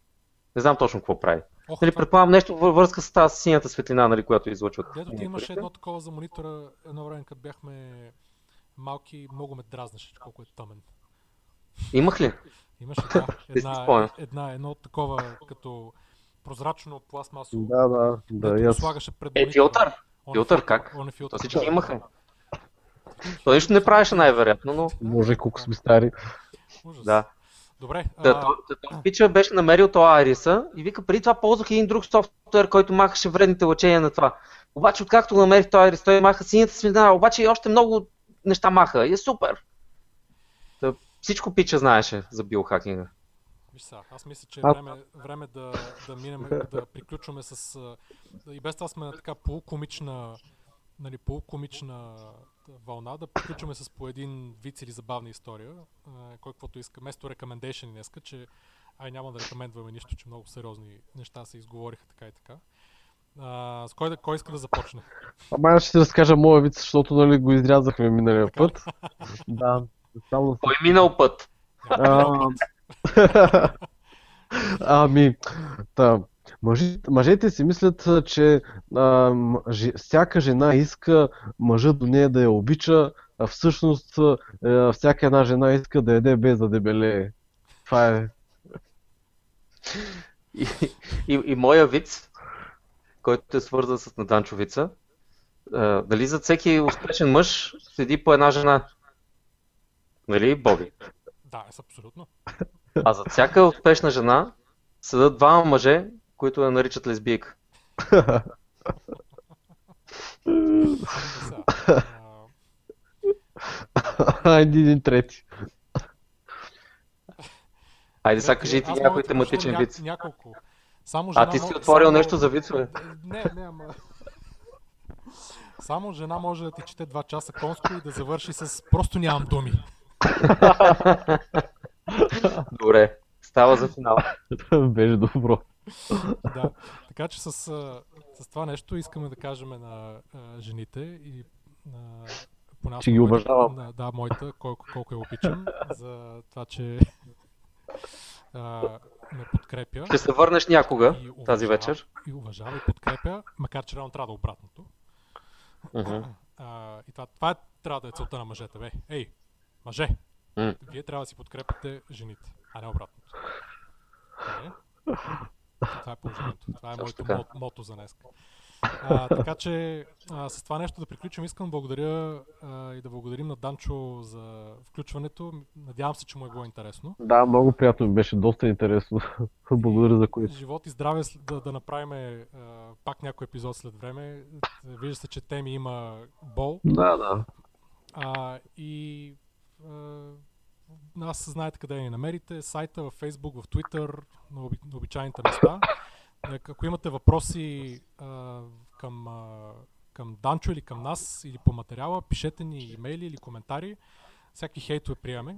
Не знам точно какво прави. Нали, предполагам нещо във връзка с тази синята светлина, нали, която излъчват. Дето ти имаше едно такова за монитора, едно време като бяхме малки, много ме дразнеше, колко е тъмен. Имах ли? Имаше, да. Едно такова като прозрачно пластмасово. Да. Слагаше пред монитора. Филтър? Филтър как? То всички имаха. То нищо не правеше най-вероятно, но... Може колко сме стари. Ужас. Да. Добре. Той пича беше намерил това Ириса и вика, преди това ползвах един друг софтуер, който махаше вредните лъчения на това. Обаче откакто намерих това Ирис, той маха синята светлина, обаче и още много неща маха и е супер. Да, всичко пича знаеше за биохакинга. Аз мисля, че е време да минем, да приключваме с... И без това сме на така полукомична, нали, полукомична вълна, да приключваме с по един виц или забавна история, кой каквото иска. Место рекомендейшън днеска, че няма да рекомендваме нищо, че много сериозни неща се изговориха така и така. С кой иска да започне? Ама ще разкажа моя виц, защото нали, го изрязахме миналия път. Да, само... Кой минал път? Ами, да. Мъжете си мислят, че всяка жена иска мъжа до нея да я обича, а всъщност всяка една жена иска да яде без да дебелее. Това е. И моя виц, който е свързан с Наданчовица, дали за всеки успешен мъж седи по една жена? Нали, Боби? Да, абсолютно. А за всяка успешна жена седат двама мъже, които я наричат лесбийка. Един трети. Айде сега кажи ти някой тематичен виц. А ти си отворил нещо за вицове? Не, ама... Само жена може да ти чете 2 часа конско и да завърши с просто нямам думи. Добре, става за финал. Беше добро. Да, така че с това нещо искаме да кажем на жените и на понякога... Че ги уважавам. Да, моята, колко я обичам, за това, че ме подкрепя. Ще се върнеш някога тази вечер. И уважава и подкрепя, макар че рано трябва да обратното. И това трябва да е целта на мъжете, бе. Ей, мъже! Вие трябва да си подкрепите жените, а не обратно. Това е положението. Това е моето мото за днес. Така че с това нещо да приключим. Искам да благодаря и да благодарим на Данчо за включването. Надявам се, че му е било интересно. Да, много приятно ми беше. Доста интересно. Благодаря за което. Живот и здраве да направим пак някой епизод след време. Вижда се, че теми има бол. Да. И нас знаете къде ни намерите, сайта, във Фейсбук, в Twitter, на обичайните места. Ако имате въпроси към Данчо или към нас, или по материала, пишете ни имейли или коментари. Всяки хейтове приеме.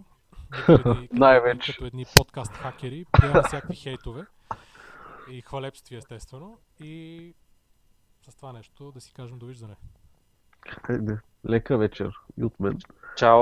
Най-вече. Като едни подкаст хакери, приеме всякакви хейтове и хвалебствия, естествено. И с това нещо да си кажем довиждане. Хайде, лека вечер и от мен. Чао!